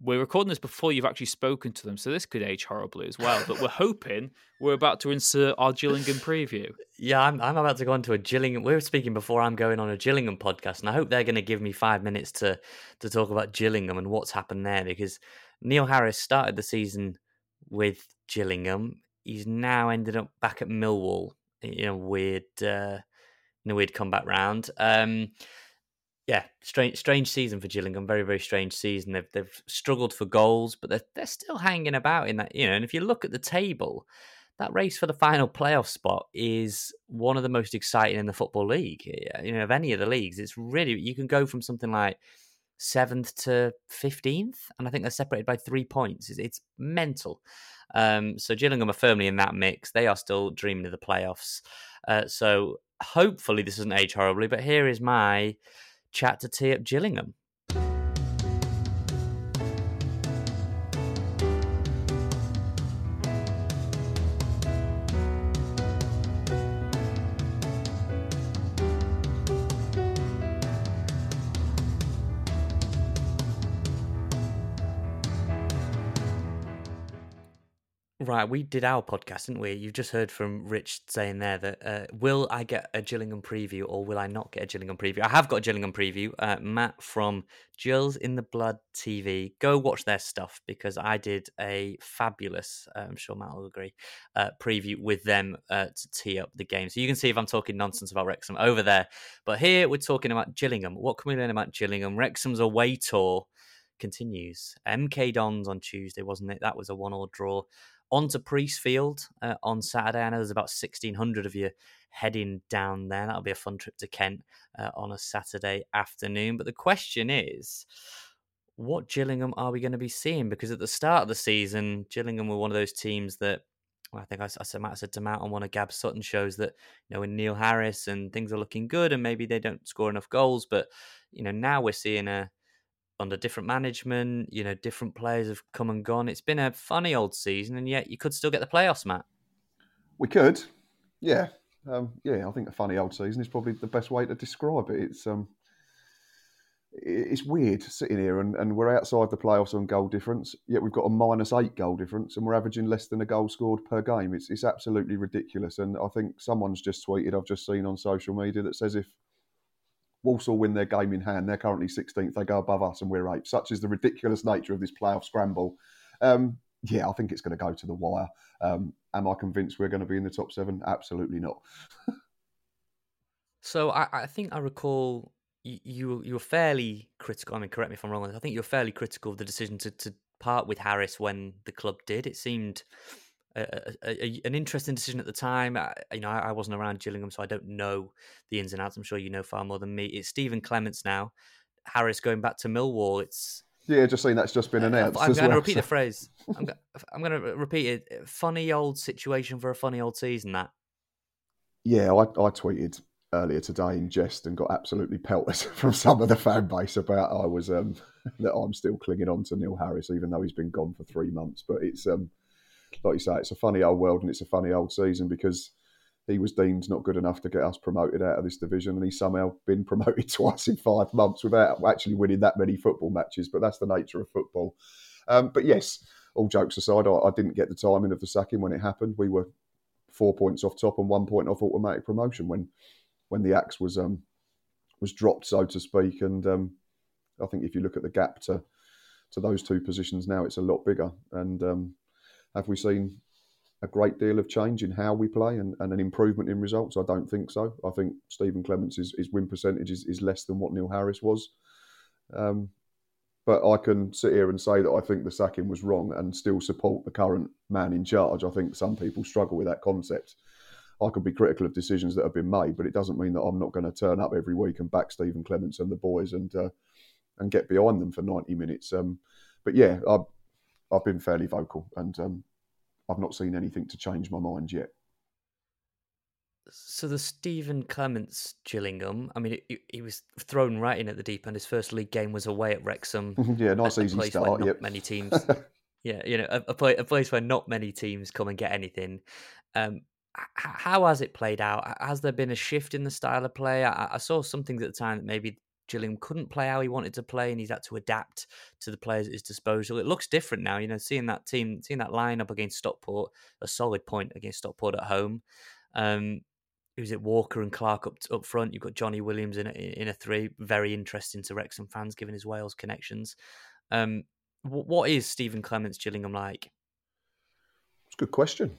we're recording this before you've actually spoken to them, so this could age horribly as well. But we're hoping we're about to insert our Gillingham preview. Yeah, I'm, I'm about to go on to a Gillingham. We're speaking before I'm going on a Gillingham podcast, and I hope they're going to give me five minutes to to talk about Gillingham and what's happened there, because Neil Harris started the season with Gillingham. He's now ended up back at Millwall in a weird, uh, in a weird comeback round. Um, Yeah, strange, strange season for Gillingham. Very, very strange season. They've they've struggled for goals, but they're they're still hanging about in that, you know. And if you look at the table, that race for the final playoff spot is one of the most exciting in the Football League. You know, of any of the leagues, it's really, you can go from something like seventh to fifteenth, and I think they're separated by three points. It's, it's mental. Um, so Gillingham are firmly in that mix. They are still dreaming of the playoffs. Uh, so hopefully this doesn't age horribly. But here is my chat to tee up Gillingham. Right, we did our podcast, didn't we? You've just heard from Rich saying there that uh, will I get a Gillingham preview or will I not get a Gillingham preview? I have got a Gillingham preview. Uh, Matt from Jill's in the Blood T V. Go watch their stuff because I did a fabulous, uh, I'm sure Matt will agree, uh, preview with them uh, to tee up the game. So you can see if I'm talking nonsense about Wrexham over there. But here we're talking about Gillingham. What can we learn about Gillingham? Wrexham's away tour continues. M K Dons on Tuesday, wasn't it? That was a one-all draw. On to Priestfield uh, on Saturday. I know there's about sixteen hundred of you heading down there. That'll be a fun trip to Kent uh, on a Saturday afternoon. But the question is, what Gillingham are we going to be seeing? Because at the start of the season, Gillingham were one of those teams that, well, I think I, I said, Matt said to Matt on one of Gab Sutton shows that, you know, when Neil Harris and things are looking good and maybe they don't score enough goals. But, you know, now we're seeing a, under different management, you know, different players have come and gone. It's been a funny old season, and yet you could still get the playoffs, Matt. We could, yeah, um, yeah. I think a funny old season is probably the best way to describe it. It's um, it's weird sitting here, and, and we're outside the playoffs on goal difference. Yet we've got a minus eight goal difference, and we're averaging less than a goal scored per game. It's it's absolutely ridiculous. And I think someone's just tweeted, I've just seen on social media, that says if Walsall win their game in hand, they're currently sixteenth, they go above us and we're eighth. Such is the ridiculous nature of this playoff scramble. Um, yeah, I think it's going to go to the wire. Um, am I convinced we're going to be in the top seven? Absolutely not. So I, I think I recall you, you, you were fairly critical, I mean, correct me if I'm wrong, I think you were fairly critical of the decision to, to part with Harris when the club did. It seemed A, a, a, an interesting decision at the time. I, you know, I, I wasn't around Gillingham, so I don't know the ins and outs. I'm sure you know far more than me. It's Stephen Clements now. Harris going back to Millwall. It's yeah, just saying that's just been announced. I'm, I'm going well, to repeat so. the phrase. I'm, go, I'm going to repeat it. Funny old situation for a funny old season. That. Yeah, I, I tweeted earlier today in jest and got absolutely pelted from some of the fan base about I was um, that I'm still clinging on to Neil Harris, even though he's been gone for three months. But it's um. Like you say, it's a funny old world and it's a funny old season because he was deemed not good enough to get us promoted out of this division and he's somehow been promoted twice in five months without actually winning that many football matches, but that's the nature of football. Um, but yes, all jokes aside, I, I didn't get the timing of the sacking when it happened. We were four points off top and one point off automatic promotion when when the axe was um, was dropped, so to speak. And um, I think if you look at the gap to to those two positions now, it's a lot bigger. And um, have we seen a great deal of change in how we play and, and an improvement in results? I don't think so. I think Stephen Clements' his, his win percentage is, is less than what Neil Harris was. Um, but I can sit here and say that I think the sacking was wrong and still support the current man in charge. I think some people struggle with that concept. I could be critical of decisions that have been made, but it doesn't mean that I'm not going to turn up every week and back Stephen Clements and the boys and uh, and get behind them for ninety minutes. Um, but yeah, I've, I've been fairly vocal and um, I've not seen anything to change my mind yet. So the Stephen Clements Gillingham, I mean, he was thrown right in at the deep end. His first league game was away at Wrexham. yeah, nice easy place start. Where not yep. many teams. yeah, you know, a, a, place, a place where not many teams come and get anything. Um, how has it played out? Has there been a shift in the style of play? I, I saw something at the time that maybe Gillingham couldn't play how he wanted to play, and he's had to adapt to the players at his disposal. It looks different now, you know. Seeing that team, seeing that line up against Stockport, a solid point against Stockport at home. Um, who's it? Walker and Clark up up front. You've got Johnny Williams in a, in a three. Very interesting to Wrexham fans, given his Wales connections. Um, what is Stephen Clements Gillingham like? It's a good question.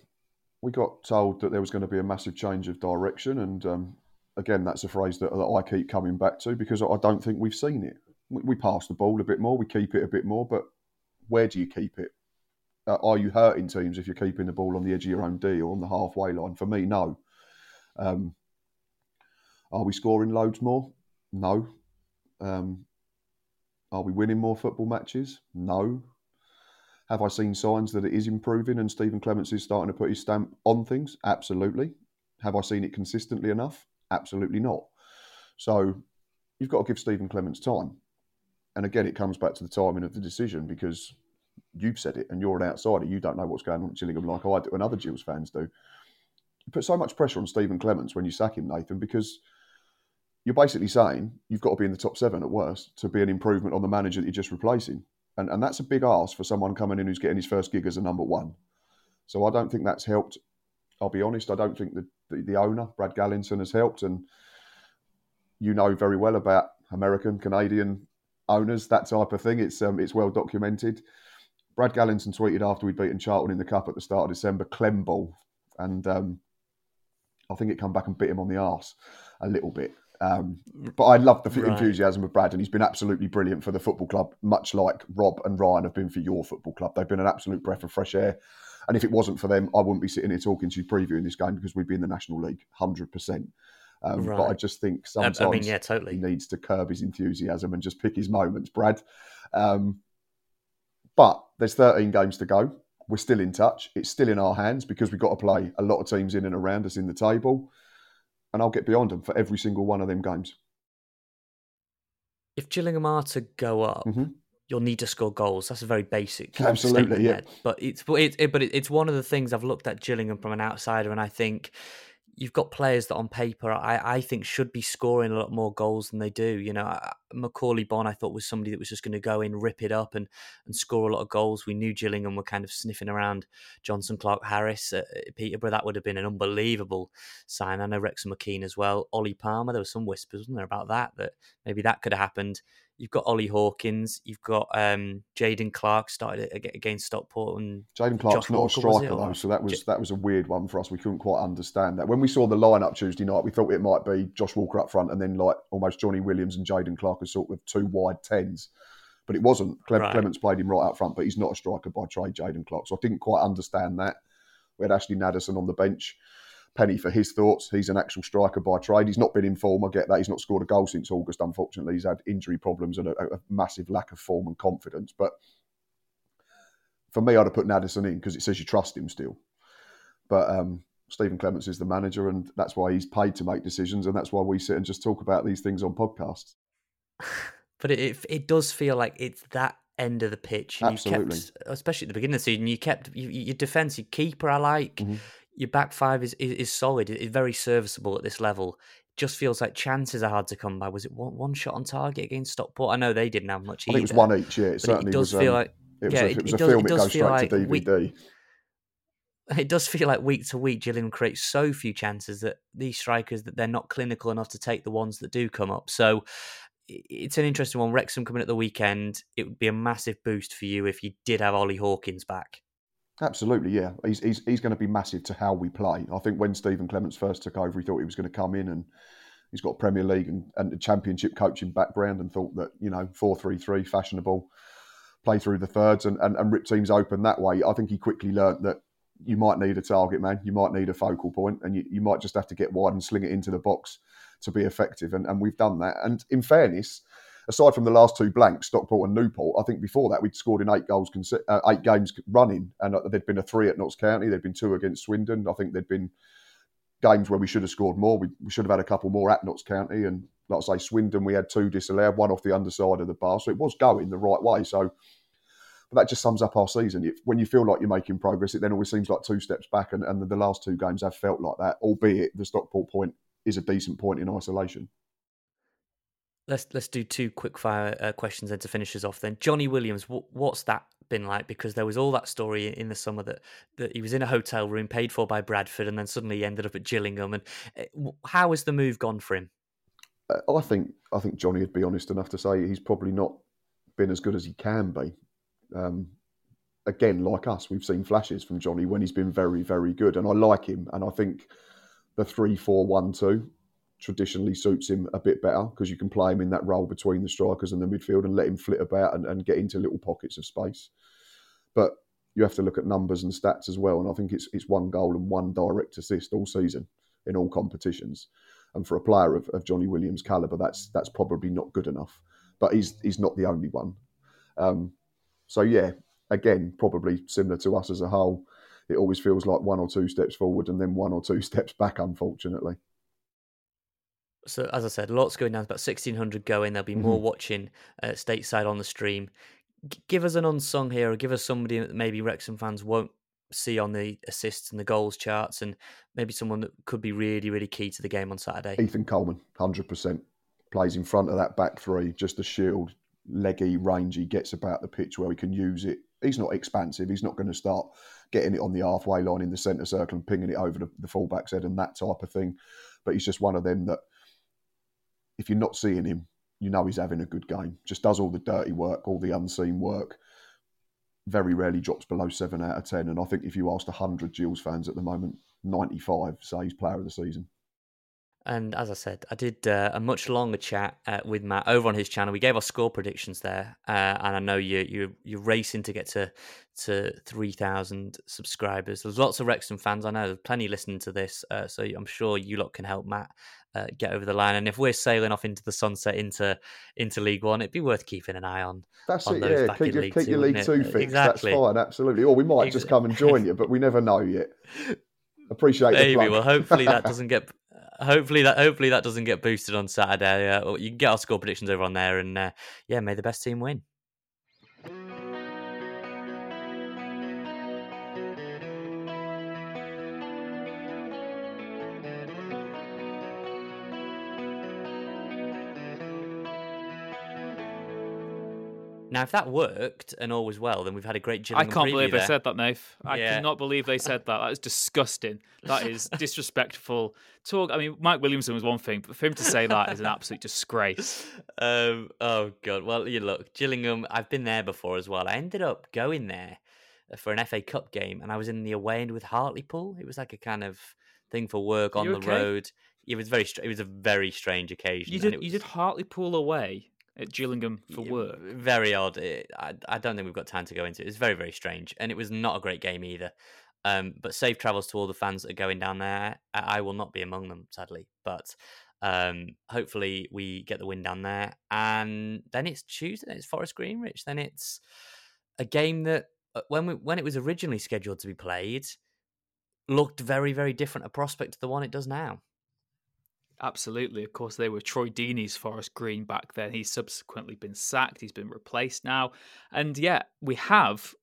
We got told that there was going to be a massive change of direction. And um, again, that's a phrase that, that I keep coming back to because I don't think we've seen it. We, we pass the ball a bit more, we keep it a bit more, but where do you keep it? Uh, are you hurting teams if you're keeping the ball on the edge of your own D or on the halfway line? For me, no. Um, are we scoring loads more? No. Um, are we winning more football matches? No. Have I seen signs that it is improving and Stephen Clements is starting to put his stamp on things? Absolutely. Have I seen it consistently enough? Absolutely not. So you've got to give Stephen Clements time. And again, it comes back to the timing of the decision because you've said it and you're an outsider. You don't know what's going on at Gillingham like I do and other Gills fans do. You put so much pressure on Stephen Clements when you sack him, Nathan, because you're basically saying you've got to be in the top seven at worst to be an improvement on the manager that you're just replacing. And and that's a big ask for someone coming in who's getting his first gig as a number one. So I don't think that's helped. I'll be honest, I don't think the, the, the owner, Brad Gallinson, has helped. And you know very well about American, Canadian owners, that type of thing. It's um, it's well documented. Brad Gallinson tweeted after we'd beaten Charlton in the Cup at the start of December, Clem ball. And um, I think it come back and bit him on the arse a little bit. Um, but I love the right. enthusiasm of Brad, and he's been absolutely brilliant for the football club, much like Rob and Ryan have been for your football club. They've been an absolute breath of fresh air. And if it wasn't for them, I wouldn't be sitting here talking to you previewing this game because we'd be in the National League, one hundred percent. Um, right. But I just think sometimes I mean, yeah, totally. he needs to curb his enthusiasm and just pick his moments, Brad. Um, but there's thirteen games to go. We're still in touch. It's still in our hands because we've got to play a lot of teams in and around us in the table. And I'll get beyond them for every single one of them games. If Gillingham are to go up, mm-hmm. you'll need to score goals. That's a very basic absolutely, yeah. There. But it's but it, it, but it's one of the things I've looked at Gillingham from an outsider, and I think you've got players that on paper I, I think should be scoring a lot more goals than they do. You know, Macaulay Bonn I thought was somebody that was just going to go in, rip it up, and and score a lot of goals. We knew Gillingham were kind of sniffing around Johnson, Clark, Harris, uh, Peterborough. That would have been an unbelievable sign. I know Wrexham are keen as well. Ollie Palmer. There were some whispers, wasn't there, about that that maybe that could have happened. You've got Ollie Hawkins. You've got um, Jaden Clark started against Stockport, and Jaden Clark's Josh not Walker, a striker though, so that was J- that was a weird one for us. We couldn't quite understand that. When we saw the lineup Tuesday night, we thought it might be Josh Walker up front, and then like almost Johnny Williams and Jaden Clark as sort of two wide tens, but it wasn't. Clem- right. Clements played him right up front, but he's not a striker by trade, Jaden Clark. So I didn't quite understand that. We had Ashley Nadderson on the bench. Penny for his thoughts. He's an actual striker by trade. He's not been in form. I get that. He's not scored a goal since August, unfortunately. He's had injury problems and a, a massive lack of form and confidence. But for me, I'd have put Nadderson in because it says you trust him still. But um, Stephen Clements is the manager, and that's why he's paid to make decisions, and that's why we sit and just talk about these things on podcasts. But it it does feel like it's that end of the pitch. And absolutely. You kept, especially at the beginning of the season, you kept you, your defensive keeper, I like. Mm-hmm. Your back five is, is, is solid. It's very serviceable at this level. It just feels like chances are hard to come by. Was it one, one shot on target against Stockport? I know they didn't have much either. I think it was one each, yeah. It certainly it does was, feel um, like... It was yeah, a, it, it was it a does, film, it, it goes straight like to D V D. We, it does feel like week to week, Gillingham creates so few chances that these strikers, that they're not clinical enough to take the ones that do come up. So it's an interesting one. Wrexham coming at the weekend, it would be a massive boost for you if you did have Ollie Hawkins back. Absolutely, yeah. He's he's he's going to be massive to how we play. I think when Stephen Clements first took over, he thought he was going to come in, and he's got Premier League and, and a Championship coaching background, and thought that, you know, four three three, fashionable, play through the thirds and, and, and rip teams open that way. I think he quickly learnt that you might need a target man, you might need a focal point, and you, you might just have to get wide and sling it into the box to be effective. And, and we've done that. And in fairness, aside from the last two blanks, Stockport and Newport, I think before that we'd scored in eight goals, uh, eight games running, and there'd been a three at Notts County, there'd been two against Swindon. I think there'd been games where we should have scored more. We, we should have had a couple more at Notts County, and like I say, Swindon, we had two disallowed, one off the underside of the bar. So it was going the right way. So but that just sums up our season. If, when you feel like you're making progress, it then always seems like two steps back, and, and the, the last two games have felt like that, albeit the Stockport point is a decent point in isolation. Let's let's do two quick fire uh, questions then to finish us off then. Johnny Williams, w- what's that been like? Because there was all that story in the summer that, that he was in a hotel room paid for by Bradford, and then suddenly he ended up at Gillingham. And uh, how has the move gone for him? Uh, I think I think Johnny would be honest enough to say he's probably not been as good as he can be. Um, again, like us, we've seen flashes from Johnny when he's been very, very good, and I like him. And I think the three four one two traditionally suits him a bit better, because you can play him in that role between the strikers and the midfield and let him flit about and, and get into little pockets of space. But you have to look at numbers and stats as well, and I think it's it's one goal and one direct assist all season in all competitions. And for a player of, of Johnny Williams' calibre, that's that's probably not good enough. But he's he's not the only one. Um, so yeah, again, probably similar to us as a whole, it always feels like one or two steps forward and then one or two steps back, unfortunately. So, as I said, lots going down, about sixteen hundred going. There'll be more mm-hmm. watching uh, stateside on the stream. G- give us an unsung hero, give us somebody that maybe Wrexham fans won't see on the assists and the goals charts, and maybe someone that could be really, really key to the game on Saturday. Ethan Coleman, one hundred percent. Plays in front of that back three, just a shield, leggy, rangy, gets about the pitch where he can use it. He's not expansive. He's not going to start getting it on the halfway line in the centre circle and pinging it over the, the fullback's head and that type of thing. But he's just one of them that, if you're not seeing him, you know he's having a good game. Just does all the dirty work, all the unseen work. Very rarely drops below seven out of ten. And I think if you asked one hundred Gills fans at the moment, ninety-five say he's player of the season. And as I said, I did uh, a much longer chat uh, with Matt over on his channel. We gave our score predictions there. Uh, and I know you, you, you're racing to get to, to three thousand subscribers. There's lots of Wrexham fans. I know there's plenty listening to this. Uh, so I'm sure you lot can help Matt uh, get over the line. And if we're sailing off into the sunset, into into League One, it'd be worth keeping an eye on. That's on it, those yeah. Back keep in your League, keep two, your League Two fixed. Exactly. That's fine, absolutely. Or we might just come and join you, but we never know yet. Appreciate it. Maybe. Well, hopefully that doesn't get... Hopefully that hopefully that doesn't get boosted on Saturday. Uh, you can get our score predictions over on there, and uh, yeah, may the best team win. Now, if that worked and all was well, then we've had a great Gillingham preview. I can't believe there. They said that, Nath. I yeah. cannot believe they said that. That is disgusting. That is disrespectful talk. I mean, Mike Williamson was one thing, but for him to say that is an absolute disgrace. Um, oh, God. Well, you look, Gillingham, I've been there before as well. I ended up going there for an F A Cup game, and I was in the away end with Hartlepool. It was like a kind of thing for work Are on the okay? road. It was very. It was a very strange occasion. You did, was... you did Hartlepool away? At Gillingham for work. Very odd. It, I, I don't think we've got time to go into it. It's very, very strange. And it was not a great game either. Um, but safe travels to all the fans that are going down there. I, I will not be among them, sadly. But um, hopefully we get the win down there. And then it's Tuesday. Then it's Forest Greenwich. Then it's a game that, when, we, when it was originally scheduled to be played, looked very, very different a prospect to the one it does now. Absolutely. Of course, they were Troy Deeney's Forest Green back then. He's subsequently been sacked. He's been replaced now. And yeah, we have,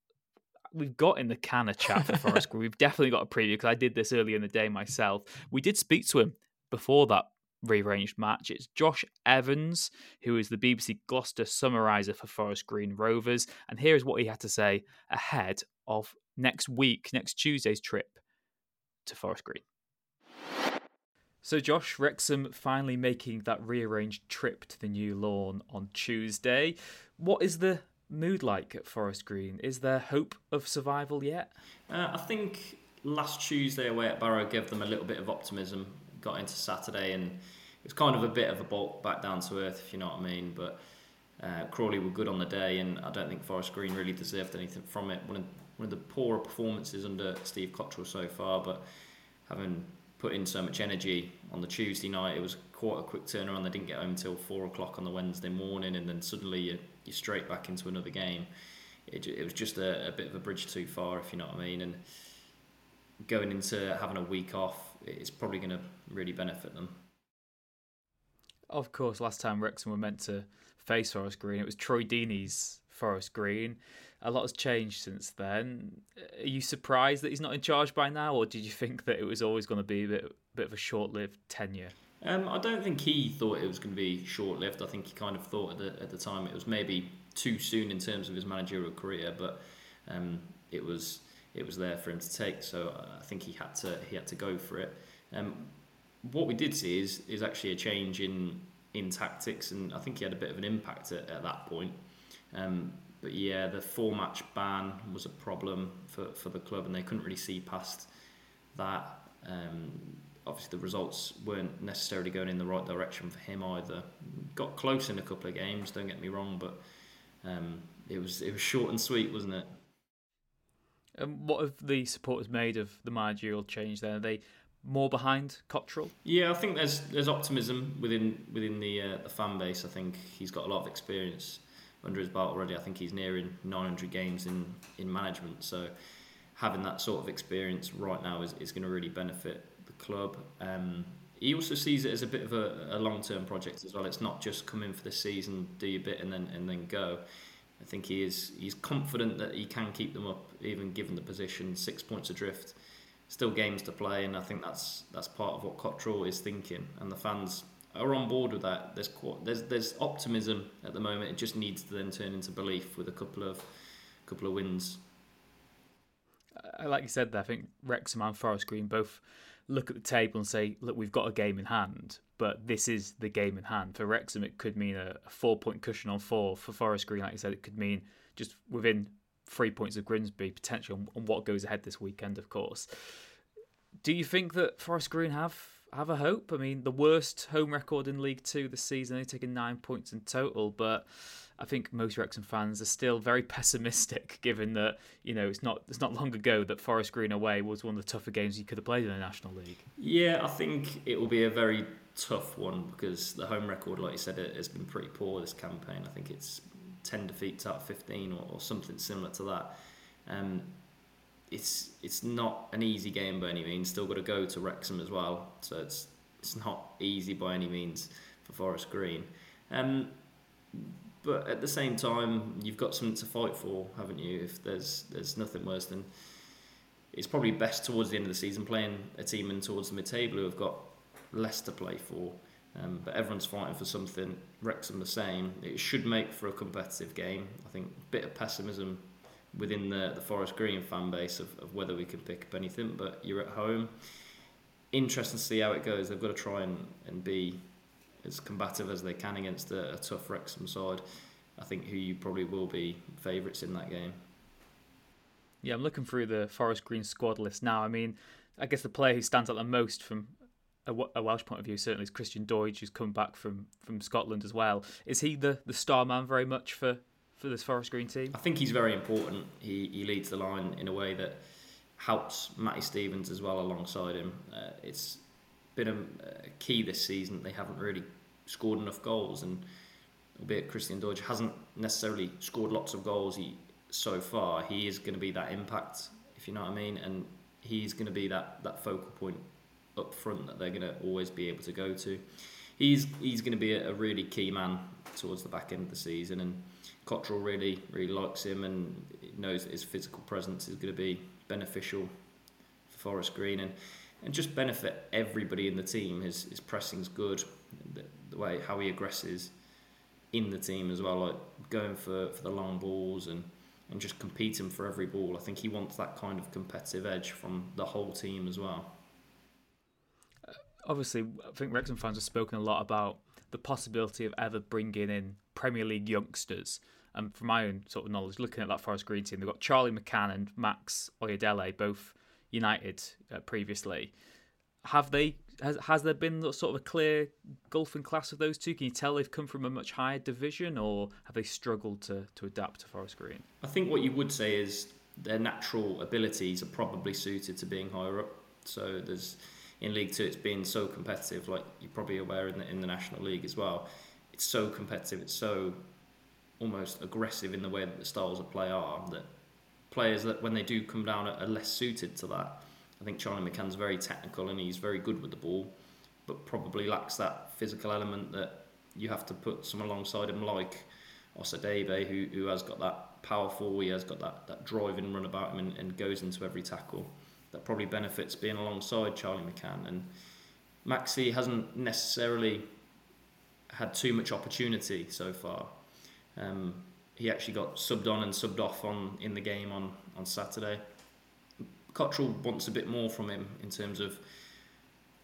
we've got in the can a chat for Forest Green. We've definitely got a preview, because I did this earlier in the day myself. We did speak to him before that rearranged match. It's Josh Evans, who is the B B C Gloucester summariser for Forest Green Rovers. And here is what he had to say ahead of next week, next Tuesday's trip to Forest Green. So Josh, Wrexham finally making that rearranged trip to the new lawn on Tuesday. What is the mood like at Forest Green? Is there hope of survival yet? Uh, I think last Tuesday away at Barrow gave them a little bit of optimism. Got into Saturday and it was kind of a bit of a bolt back down to earth, if you know what I mean. But uh, Crawley were good on the day and I don't think Forest Green really deserved anything from it. One of, one of the poorer performances under Steve Cottrell so far, but having put in so much energy on the Tuesday night, it was quite a quick turnaround. They didn't get home until four o'clock on the Wednesday morning, and then suddenly you're, you're straight back into another game. It, it was just a, a bit of a bridge too far, if you know what I mean. And going into having a week off, it's probably going to really benefit them. Of course, last time Wrexham were meant to face Forest Green, it was Troy Deeney's Forest Green. A lot has changed since then. Are you surprised that he's not in charge by now, or did you think that it was always going to be a bit, a bit of a short-lived tenure? Um, I don't think he thought it was going to be short-lived. I think he kind of thought at the, at the time it was maybe too soon in terms of his managerial career, but um, it was it was there for him to take. So I think he had to he had to go for it. Um, what we did see is is actually a change in in tactics, and I think he had a bit of an impact at, at that point. Um, But yeah, the four-match ban was a problem for, for the club, and they couldn't really see past that. Um, obviously, the results weren't necessarily going in the right direction for him either. Got close in a couple of games, don't get me wrong, but um, it was it was short and sweet, wasn't it? And what have the supporters made of the managerial change there? Are they more behind Cottrell? Yeah, I think there's there's optimism within within the uh, the fan base. I think he's got a lot of experience under his belt already. I think he's nearing nine hundred games in, in management, so having that sort of experience right now is, is going to really benefit the club. Um, he also sees it as a bit of a, a long-term project as well. It's not just come in for the season, do your bit and then and then go. I think he is he's confident that he can keep them up, even given the position, six points adrift, still games to play, and I think that's that's part of what Cottrell is thinking, and the fans are on board with that. There's, quite, there's there's optimism at the moment. It just needs to then turn into belief with a couple of couple of wins. Like you said there, I think Wrexham and Forest Green both look at the table and say, look, we've got a game in hand, but this is the game in hand. For Wrexham, it could mean a four-point cushion on four. For Forest Green, like you said, it could mean just within three points of Grimsby, potentially, on, on what goes ahead this weekend, of course. Do you think that Forest Green have... have a hope? I mean, the worst home record in League Two this season, they've taken nine points in total, but I think most Wrexham fans are still very pessimistic, given that, you know, it's not it's not long ago that Forest Green away was one of the tougher games you could have played in the National League. Yeah, I think it will be a very tough one, because the home record, like you said, it has been pretty poor this campaign. I think it's ten defeats out of fifteen or, or something similar to that. Um, It's it's not an easy game by any means. Still got to go to Wrexham as well, so it's it's not easy by any means for Forest Green. Um, but at the same time, you've got something to fight for, haven't you? If there's there's nothing worse than, it's probably best towards the end of the season playing a team in towards the mid-table who have got less to play for. Um, but everyone's fighting for something. Wrexham the same. It should make for a competitive game. I think a bit of pessimism within the, the Forest Green fan base of, of whether we can pick up anything, but you're at home. Interesting to see how it goes. They've got to try and, and be as combative as they can against a, a tough Wrexham side, I think, who you probably will be favourites in that game. Yeah, I'm looking through the Forest Green squad list now. I mean, I guess the player who stands out the most from a, a Welsh point of view certainly is Christian Doidge, who's come back from, from Scotland as well. Is he the, the star man very much for... for this Forest Green team? I think he's very important. He he leads the line in a way that helps Matty Stevens as well alongside him. Uh, it's been a, a key this season. They haven't really scored enough goals, and albeit Christian Doidge hasn't necessarily scored lots of goals he, so far, he is going to be that impact, if you know what I mean, and he's going to be that, that focal point up front that they're going to always be able to go to. He's he's going to be a, a really key man towards the back end of the season, and Cottrell really, really likes him and knows that his physical presence is going to be beneficial for Forest Green and, and just benefit everybody in the team. His his pressing's good, the, the way how he aggresses in the team as well, like going for, for the long balls and and just competing for every ball. I think he wants that kind of competitive edge from the whole team as well. Obviously, I think Wrexham fans have spoken a lot about the possibility of ever bringing in Premier League youngsters. And from my own sort of knowledge, looking at that Forest Green team, they've got Charlie McCann and Max Oyedele, both United uh, previously. Have they? Has, has there been sort of a clear gulf in class of those two? Can you tell they've come from a much higher division, or have they struggled to, to adapt to Forest Green? I think what you would say is their natural abilities are probably suited to being higher up. So there's in League Two, it's been so competitive, like you're probably aware in the, in the National League as well. It's so competitive, it's so almost aggressive in the way that the styles of play are, that players that when they do come down are less suited to that. I think Charlie McCann's very technical and he's very good with the ball, but probably lacks that physical element that you have to put someone alongside him like Osadebe, who who has got that powerful, he has got that, that driving run about him and, and goes into every tackle. That probably benefits being alongside Charlie McCann. And Maxi hasn't necessarily had too much opportunity so far. Um, he actually got subbed on and subbed off on in the game on, on Saturday. Cottrell wants a bit more from him in terms of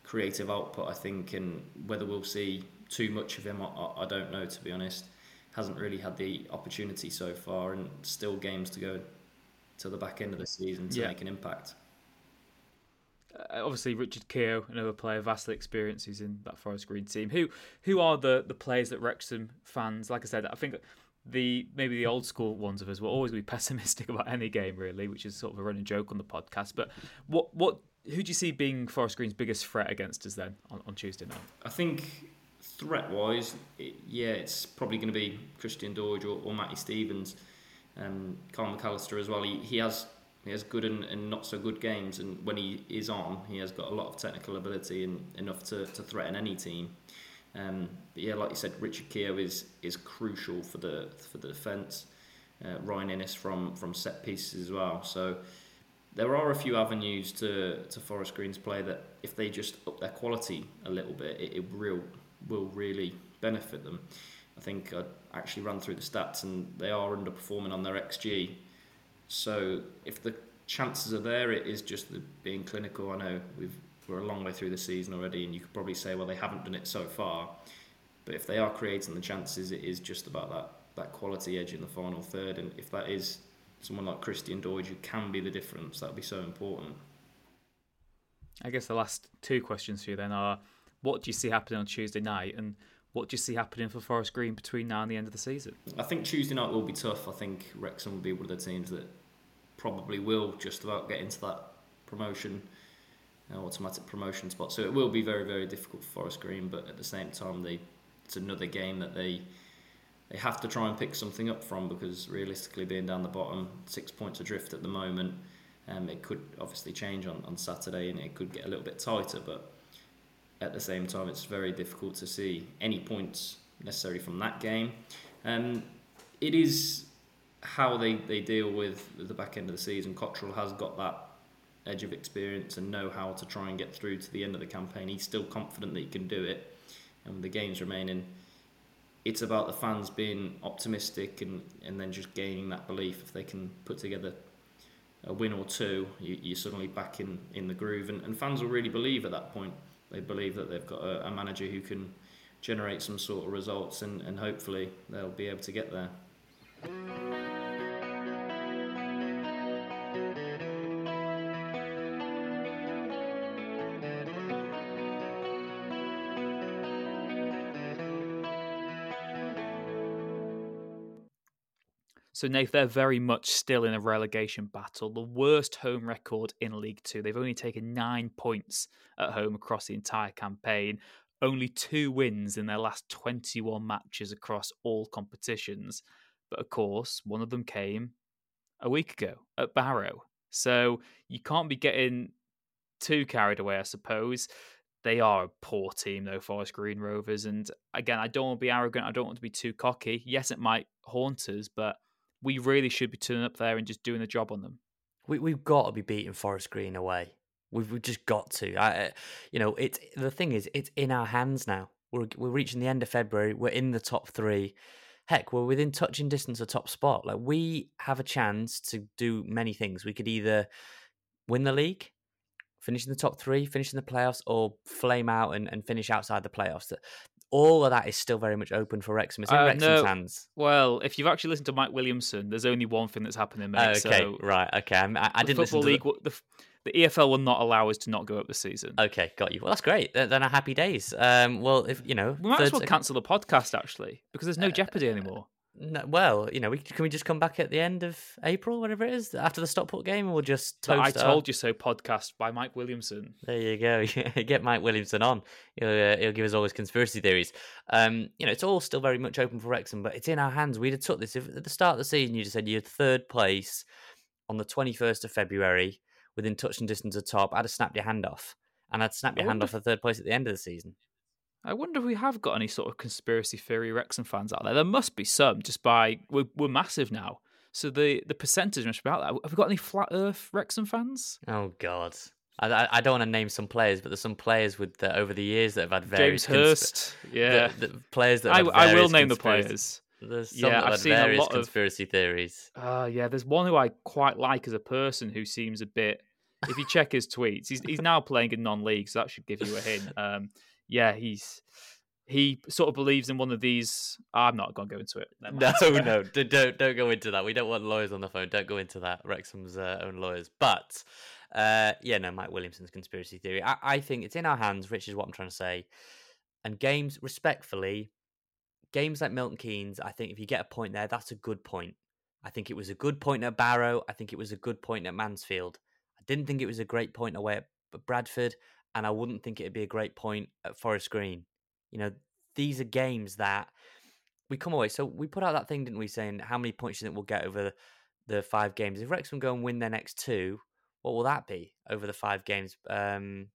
creative output, I think, and whether we'll see too much of him, I, I don't know, to be honest. Hasn't really had the opportunity so far, and still games to go to the back end of the season to yeah. make an impact. Uh, obviously, Richard Keogh, another player, vastly experienced, who's in that Forest Green team. Who who are the, the players that Wrexham fans, like I said, I think the maybe the old school ones of us will always be pessimistic about any game, really, which is sort of a running joke on the podcast. But what what who do you see being Forest Green's biggest threat against us then on, on Tuesday night? I think threat-wise, it, yeah, it's probably going to be Christian Dorje or, or Matty Stevens, um, Carl McAllister as well. He, he has... He has good and, and not so good games, and when he is on, he has got a lot of technical ability and enough to, to threaten any team. Um, but yeah, like you said, Richard Keogh is is crucial for the for the defence. Uh, Ryan Innes from from set pieces as well. So there are a few avenues to, to Forest Green's play that if they just up their quality a little bit, it, it real will really benefit them. I think I actually ran through the stats, and they are underperforming on their X G. So if the chances are there, it is just the being clinical. I know we've, we're a long way through the season already, and you could probably say, well, they haven't done it so far. But if they are creating the chances, it is just about that, that quality edge in the final third. And if that is someone like Christian Dorje, who can be the difference, that would be so important. I guess the last two questions for you then are, what do you see happening on Tuesday night? And what do you see happening for Forest Green between now and the end of the season? I think Tuesday night will be tough. I think Wrexham will be one of the teams that probably will just about get into that promotion, uh, automatic promotion spot. So it will be very, very difficult for Forest Green, but at the same time, they, it's another game that they they have to try and pick something up from, because realistically, being down the bottom, six points adrift at the moment, um, it could obviously change on, on Saturday, and it could get a little bit tighter, but at the same time, it's very difficult to see any points necessarily from that game. Um, it is how they, they deal with the back end of the season. Cottrell has got that edge of experience and know how to try and get through to the end of the campaign. He's still confident that he can do it, and the games remaining, it's about the fans being optimistic and, and then just gaining that belief. If they can put together a win or two, you, you're suddenly back in, in the groove, and, and fans will really believe at that point. They believe that they've got a, a manager who can generate some sort of results, and, and hopefully they'll be able to get there. So, Nath, they're very much still in a relegation battle. The worst home record in League Two. They've only taken nine points at home across the entire campaign. Only two wins in their last twenty-one matches across all competitions. But of course, one of them came a week ago at Barrow. So you can't be getting too carried away, I suppose. They are a poor team, though, Forest Green Rovers. And again, I don't want to be arrogant. I don't want to be too cocky. Yes, it might haunt us, but we really should be turning up there and just doing the job on them. We, we've got to be beating Forest Green away. We've, we've just got to. I, you know, it's the thing is, it's in our hands now. We're we're reaching the end of February. We're in the top three. heck, we're within touching distance of top spot. Like, we have a chance to do many things. We could either win the league, finish in the top three, finish in the playoffs, or flame out and, and finish outside the playoffs. All of that is still very much open for Wrexham. It's in uh, Wrexham's no. hands. Well, if you've actually listened to Mike Williamson, there's only one thing that's happening, mate. Okay, so right, okay. I, I didn't listen to league, the... the... The E F L will not allow us to not go up this season. Okay, got you. Well, that's great. Then our happy days. Um, well, if you know, we might as well cancel the podcast actually, because there's no uh, jeopardy anymore. No, well, you know, we, can we just come back at the end of April, whatever it is, after the Stockport game, and we'll just toast. I told you so. Podcast by Mike Williamson. There you go. Get Mike Williamson on. He'll, uh, he'll give us all his conspiracy theories. Um, you know, it's all still very much open for Wrexham, but it's in our hands. We'd have took this if at the start of the season. You just said you're third place on the twenty-first of February. Within touch and distance of top, I'd have snapped your hand off. And I'd snap your hand off for third place at the end of the season. I wonder if we have got any sort of conspiracy theory Wrexham fans out there. There must be some, just by... We're, we're massive now. So the, the percentage must be out there. Have we got any flat earth Wrexham fans? Oh, God. I, I don't want to name some players, but there's some players with the, over the years that have had various... James Hurst. Consp- yeah. The, the players that have I, I will name the players. There's some yeah, that I've had seen various a lot conspiracy of, theories. Uh, yeah, there's one who I quite like as a person who seems a bit... If you check his tweets, he's he's now playing in non-league, so that should give you a hint. Um, yeah, he's he sort of believes in one of these. I'm not going to go into it. No, no, don't don't go into that. We don't want lawyers on the phone. Don't go into that. Wrexham's uh, own lawyers. But uh, yeah, no, Mike Williamson's conspiracy theory. I, I think it's in our hands, Rich, is what I'm trying to say. And games, respectfully, games like Milton Keynes, I think if you get a point there, that's a good point. I think it was a good point at Barrow. I think it was a good point at Mansfield. Didn't think it was a great point away at Bradford, and I wouldn't think it'd be a great point at Forest Green. You know, these are games that we come away. So we put out that thing, didn't we, saying how many points do you think we'll get over the five games? If Wrexham go and win their next two, what will that be over the five games? Um,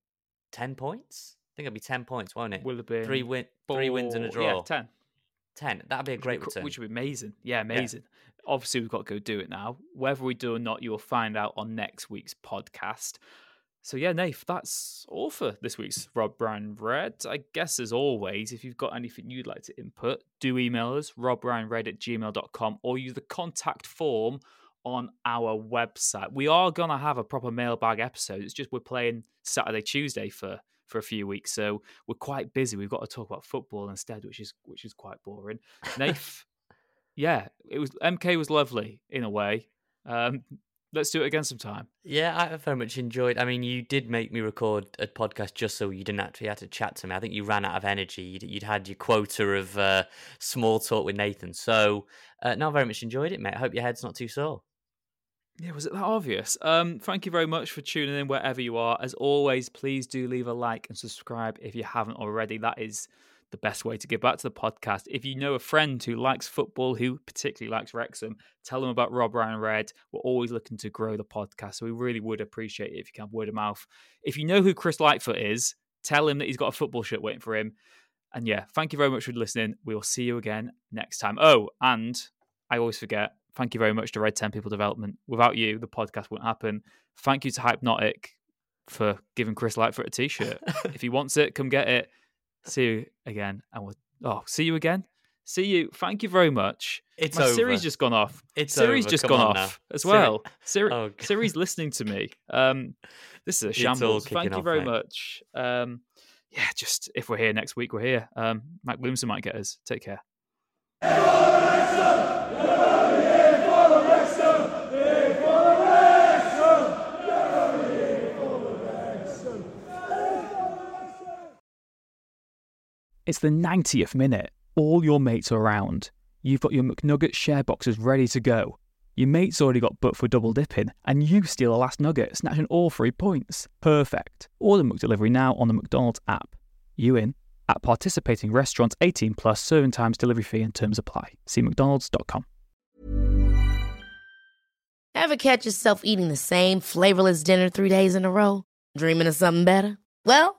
ten points? I think it'll be ten poins, won't it? Will it be three win, four, three wins and a draw? Yeah, ten. Ten. That'd be a great return. Which would be amazing. Yeah, amazing. Yeah. Obviously, we've got to go do it now. Whether we do or not, you'll find out on next week's podcast. So, yeah, Nath, that's all for this week's Rob Ryan Red. I guess, as always, if you've got anything you'd like to input, do email us, robryanred at gmail dot com, or use the contact form on our website. We are going to have a proper mailbag episode. It's just we're playing Saturday, Tuesday for... for a few weeks, so we're quite busy. We've got to talk about football instead, which is which is quite boring. Nath, yeah, it was M K was lovely in a way. Um, let's do it again sometime. Yeah, I very much enjoyed. I mean, you did make me record a podcast just so you didn't actually have to chat to me. I think you ran out of energy. You'd, you'd had your quota of uh, small talk with Nathan. So, uh, no, I very much enjoyed it, mate. I hope your head's not too sore. Yeah, was it that obvious? Um, thank you very much for tuning in wherever you are. As always, please do leave a like and subscribe if you haven't already. That is the best way to give back to the podcast. If you know a friend who likes football, who particularly likes Wrexham, tell them about Rob Ryan Red. We're always looking to grow the podcast, so we really would appreciate it if you can word of mouth. If you know who Chris Lightfoot is, tell him that he's got a football shirt waiting for him. And yeah, thank you very much for listening. We'll see you again next time. Oh, and I always forget. Thank you very much to Red ten People Development. Without you, the podcast wouldn't happen. Thank you to Hypenotic for giving Chris Lightfoot a t-shirt. If he wants it, come get it. See you again. And we'll oh, see you again. See you. Thank you very much. It's My over. Siri's just gone off. It's Siri's over. just come gone off now. as well. Siri, Siri... Oh, Siri's listening to me. Um, this is a shambles. Thank you very off, much. Um, yeah, just if we're here next week, we're here. Um, Mike Williamson might get us. Take care. It's the ninetieth minute. All your mates are around. You've got your McNugget share boxes ready to go. Your mate's already got booked for double dipping, and you steal the last nugget, snatching all three points. Perfect. Order McDelivery now on the McDonald's app. You in? At participating restaurants, eighteen plus, serving times, delivery fee and terms apply. See mcdonalds dot com. Ever catch yourself eating the same flavorless dinner three days in a row? Dreaming of something better? Well,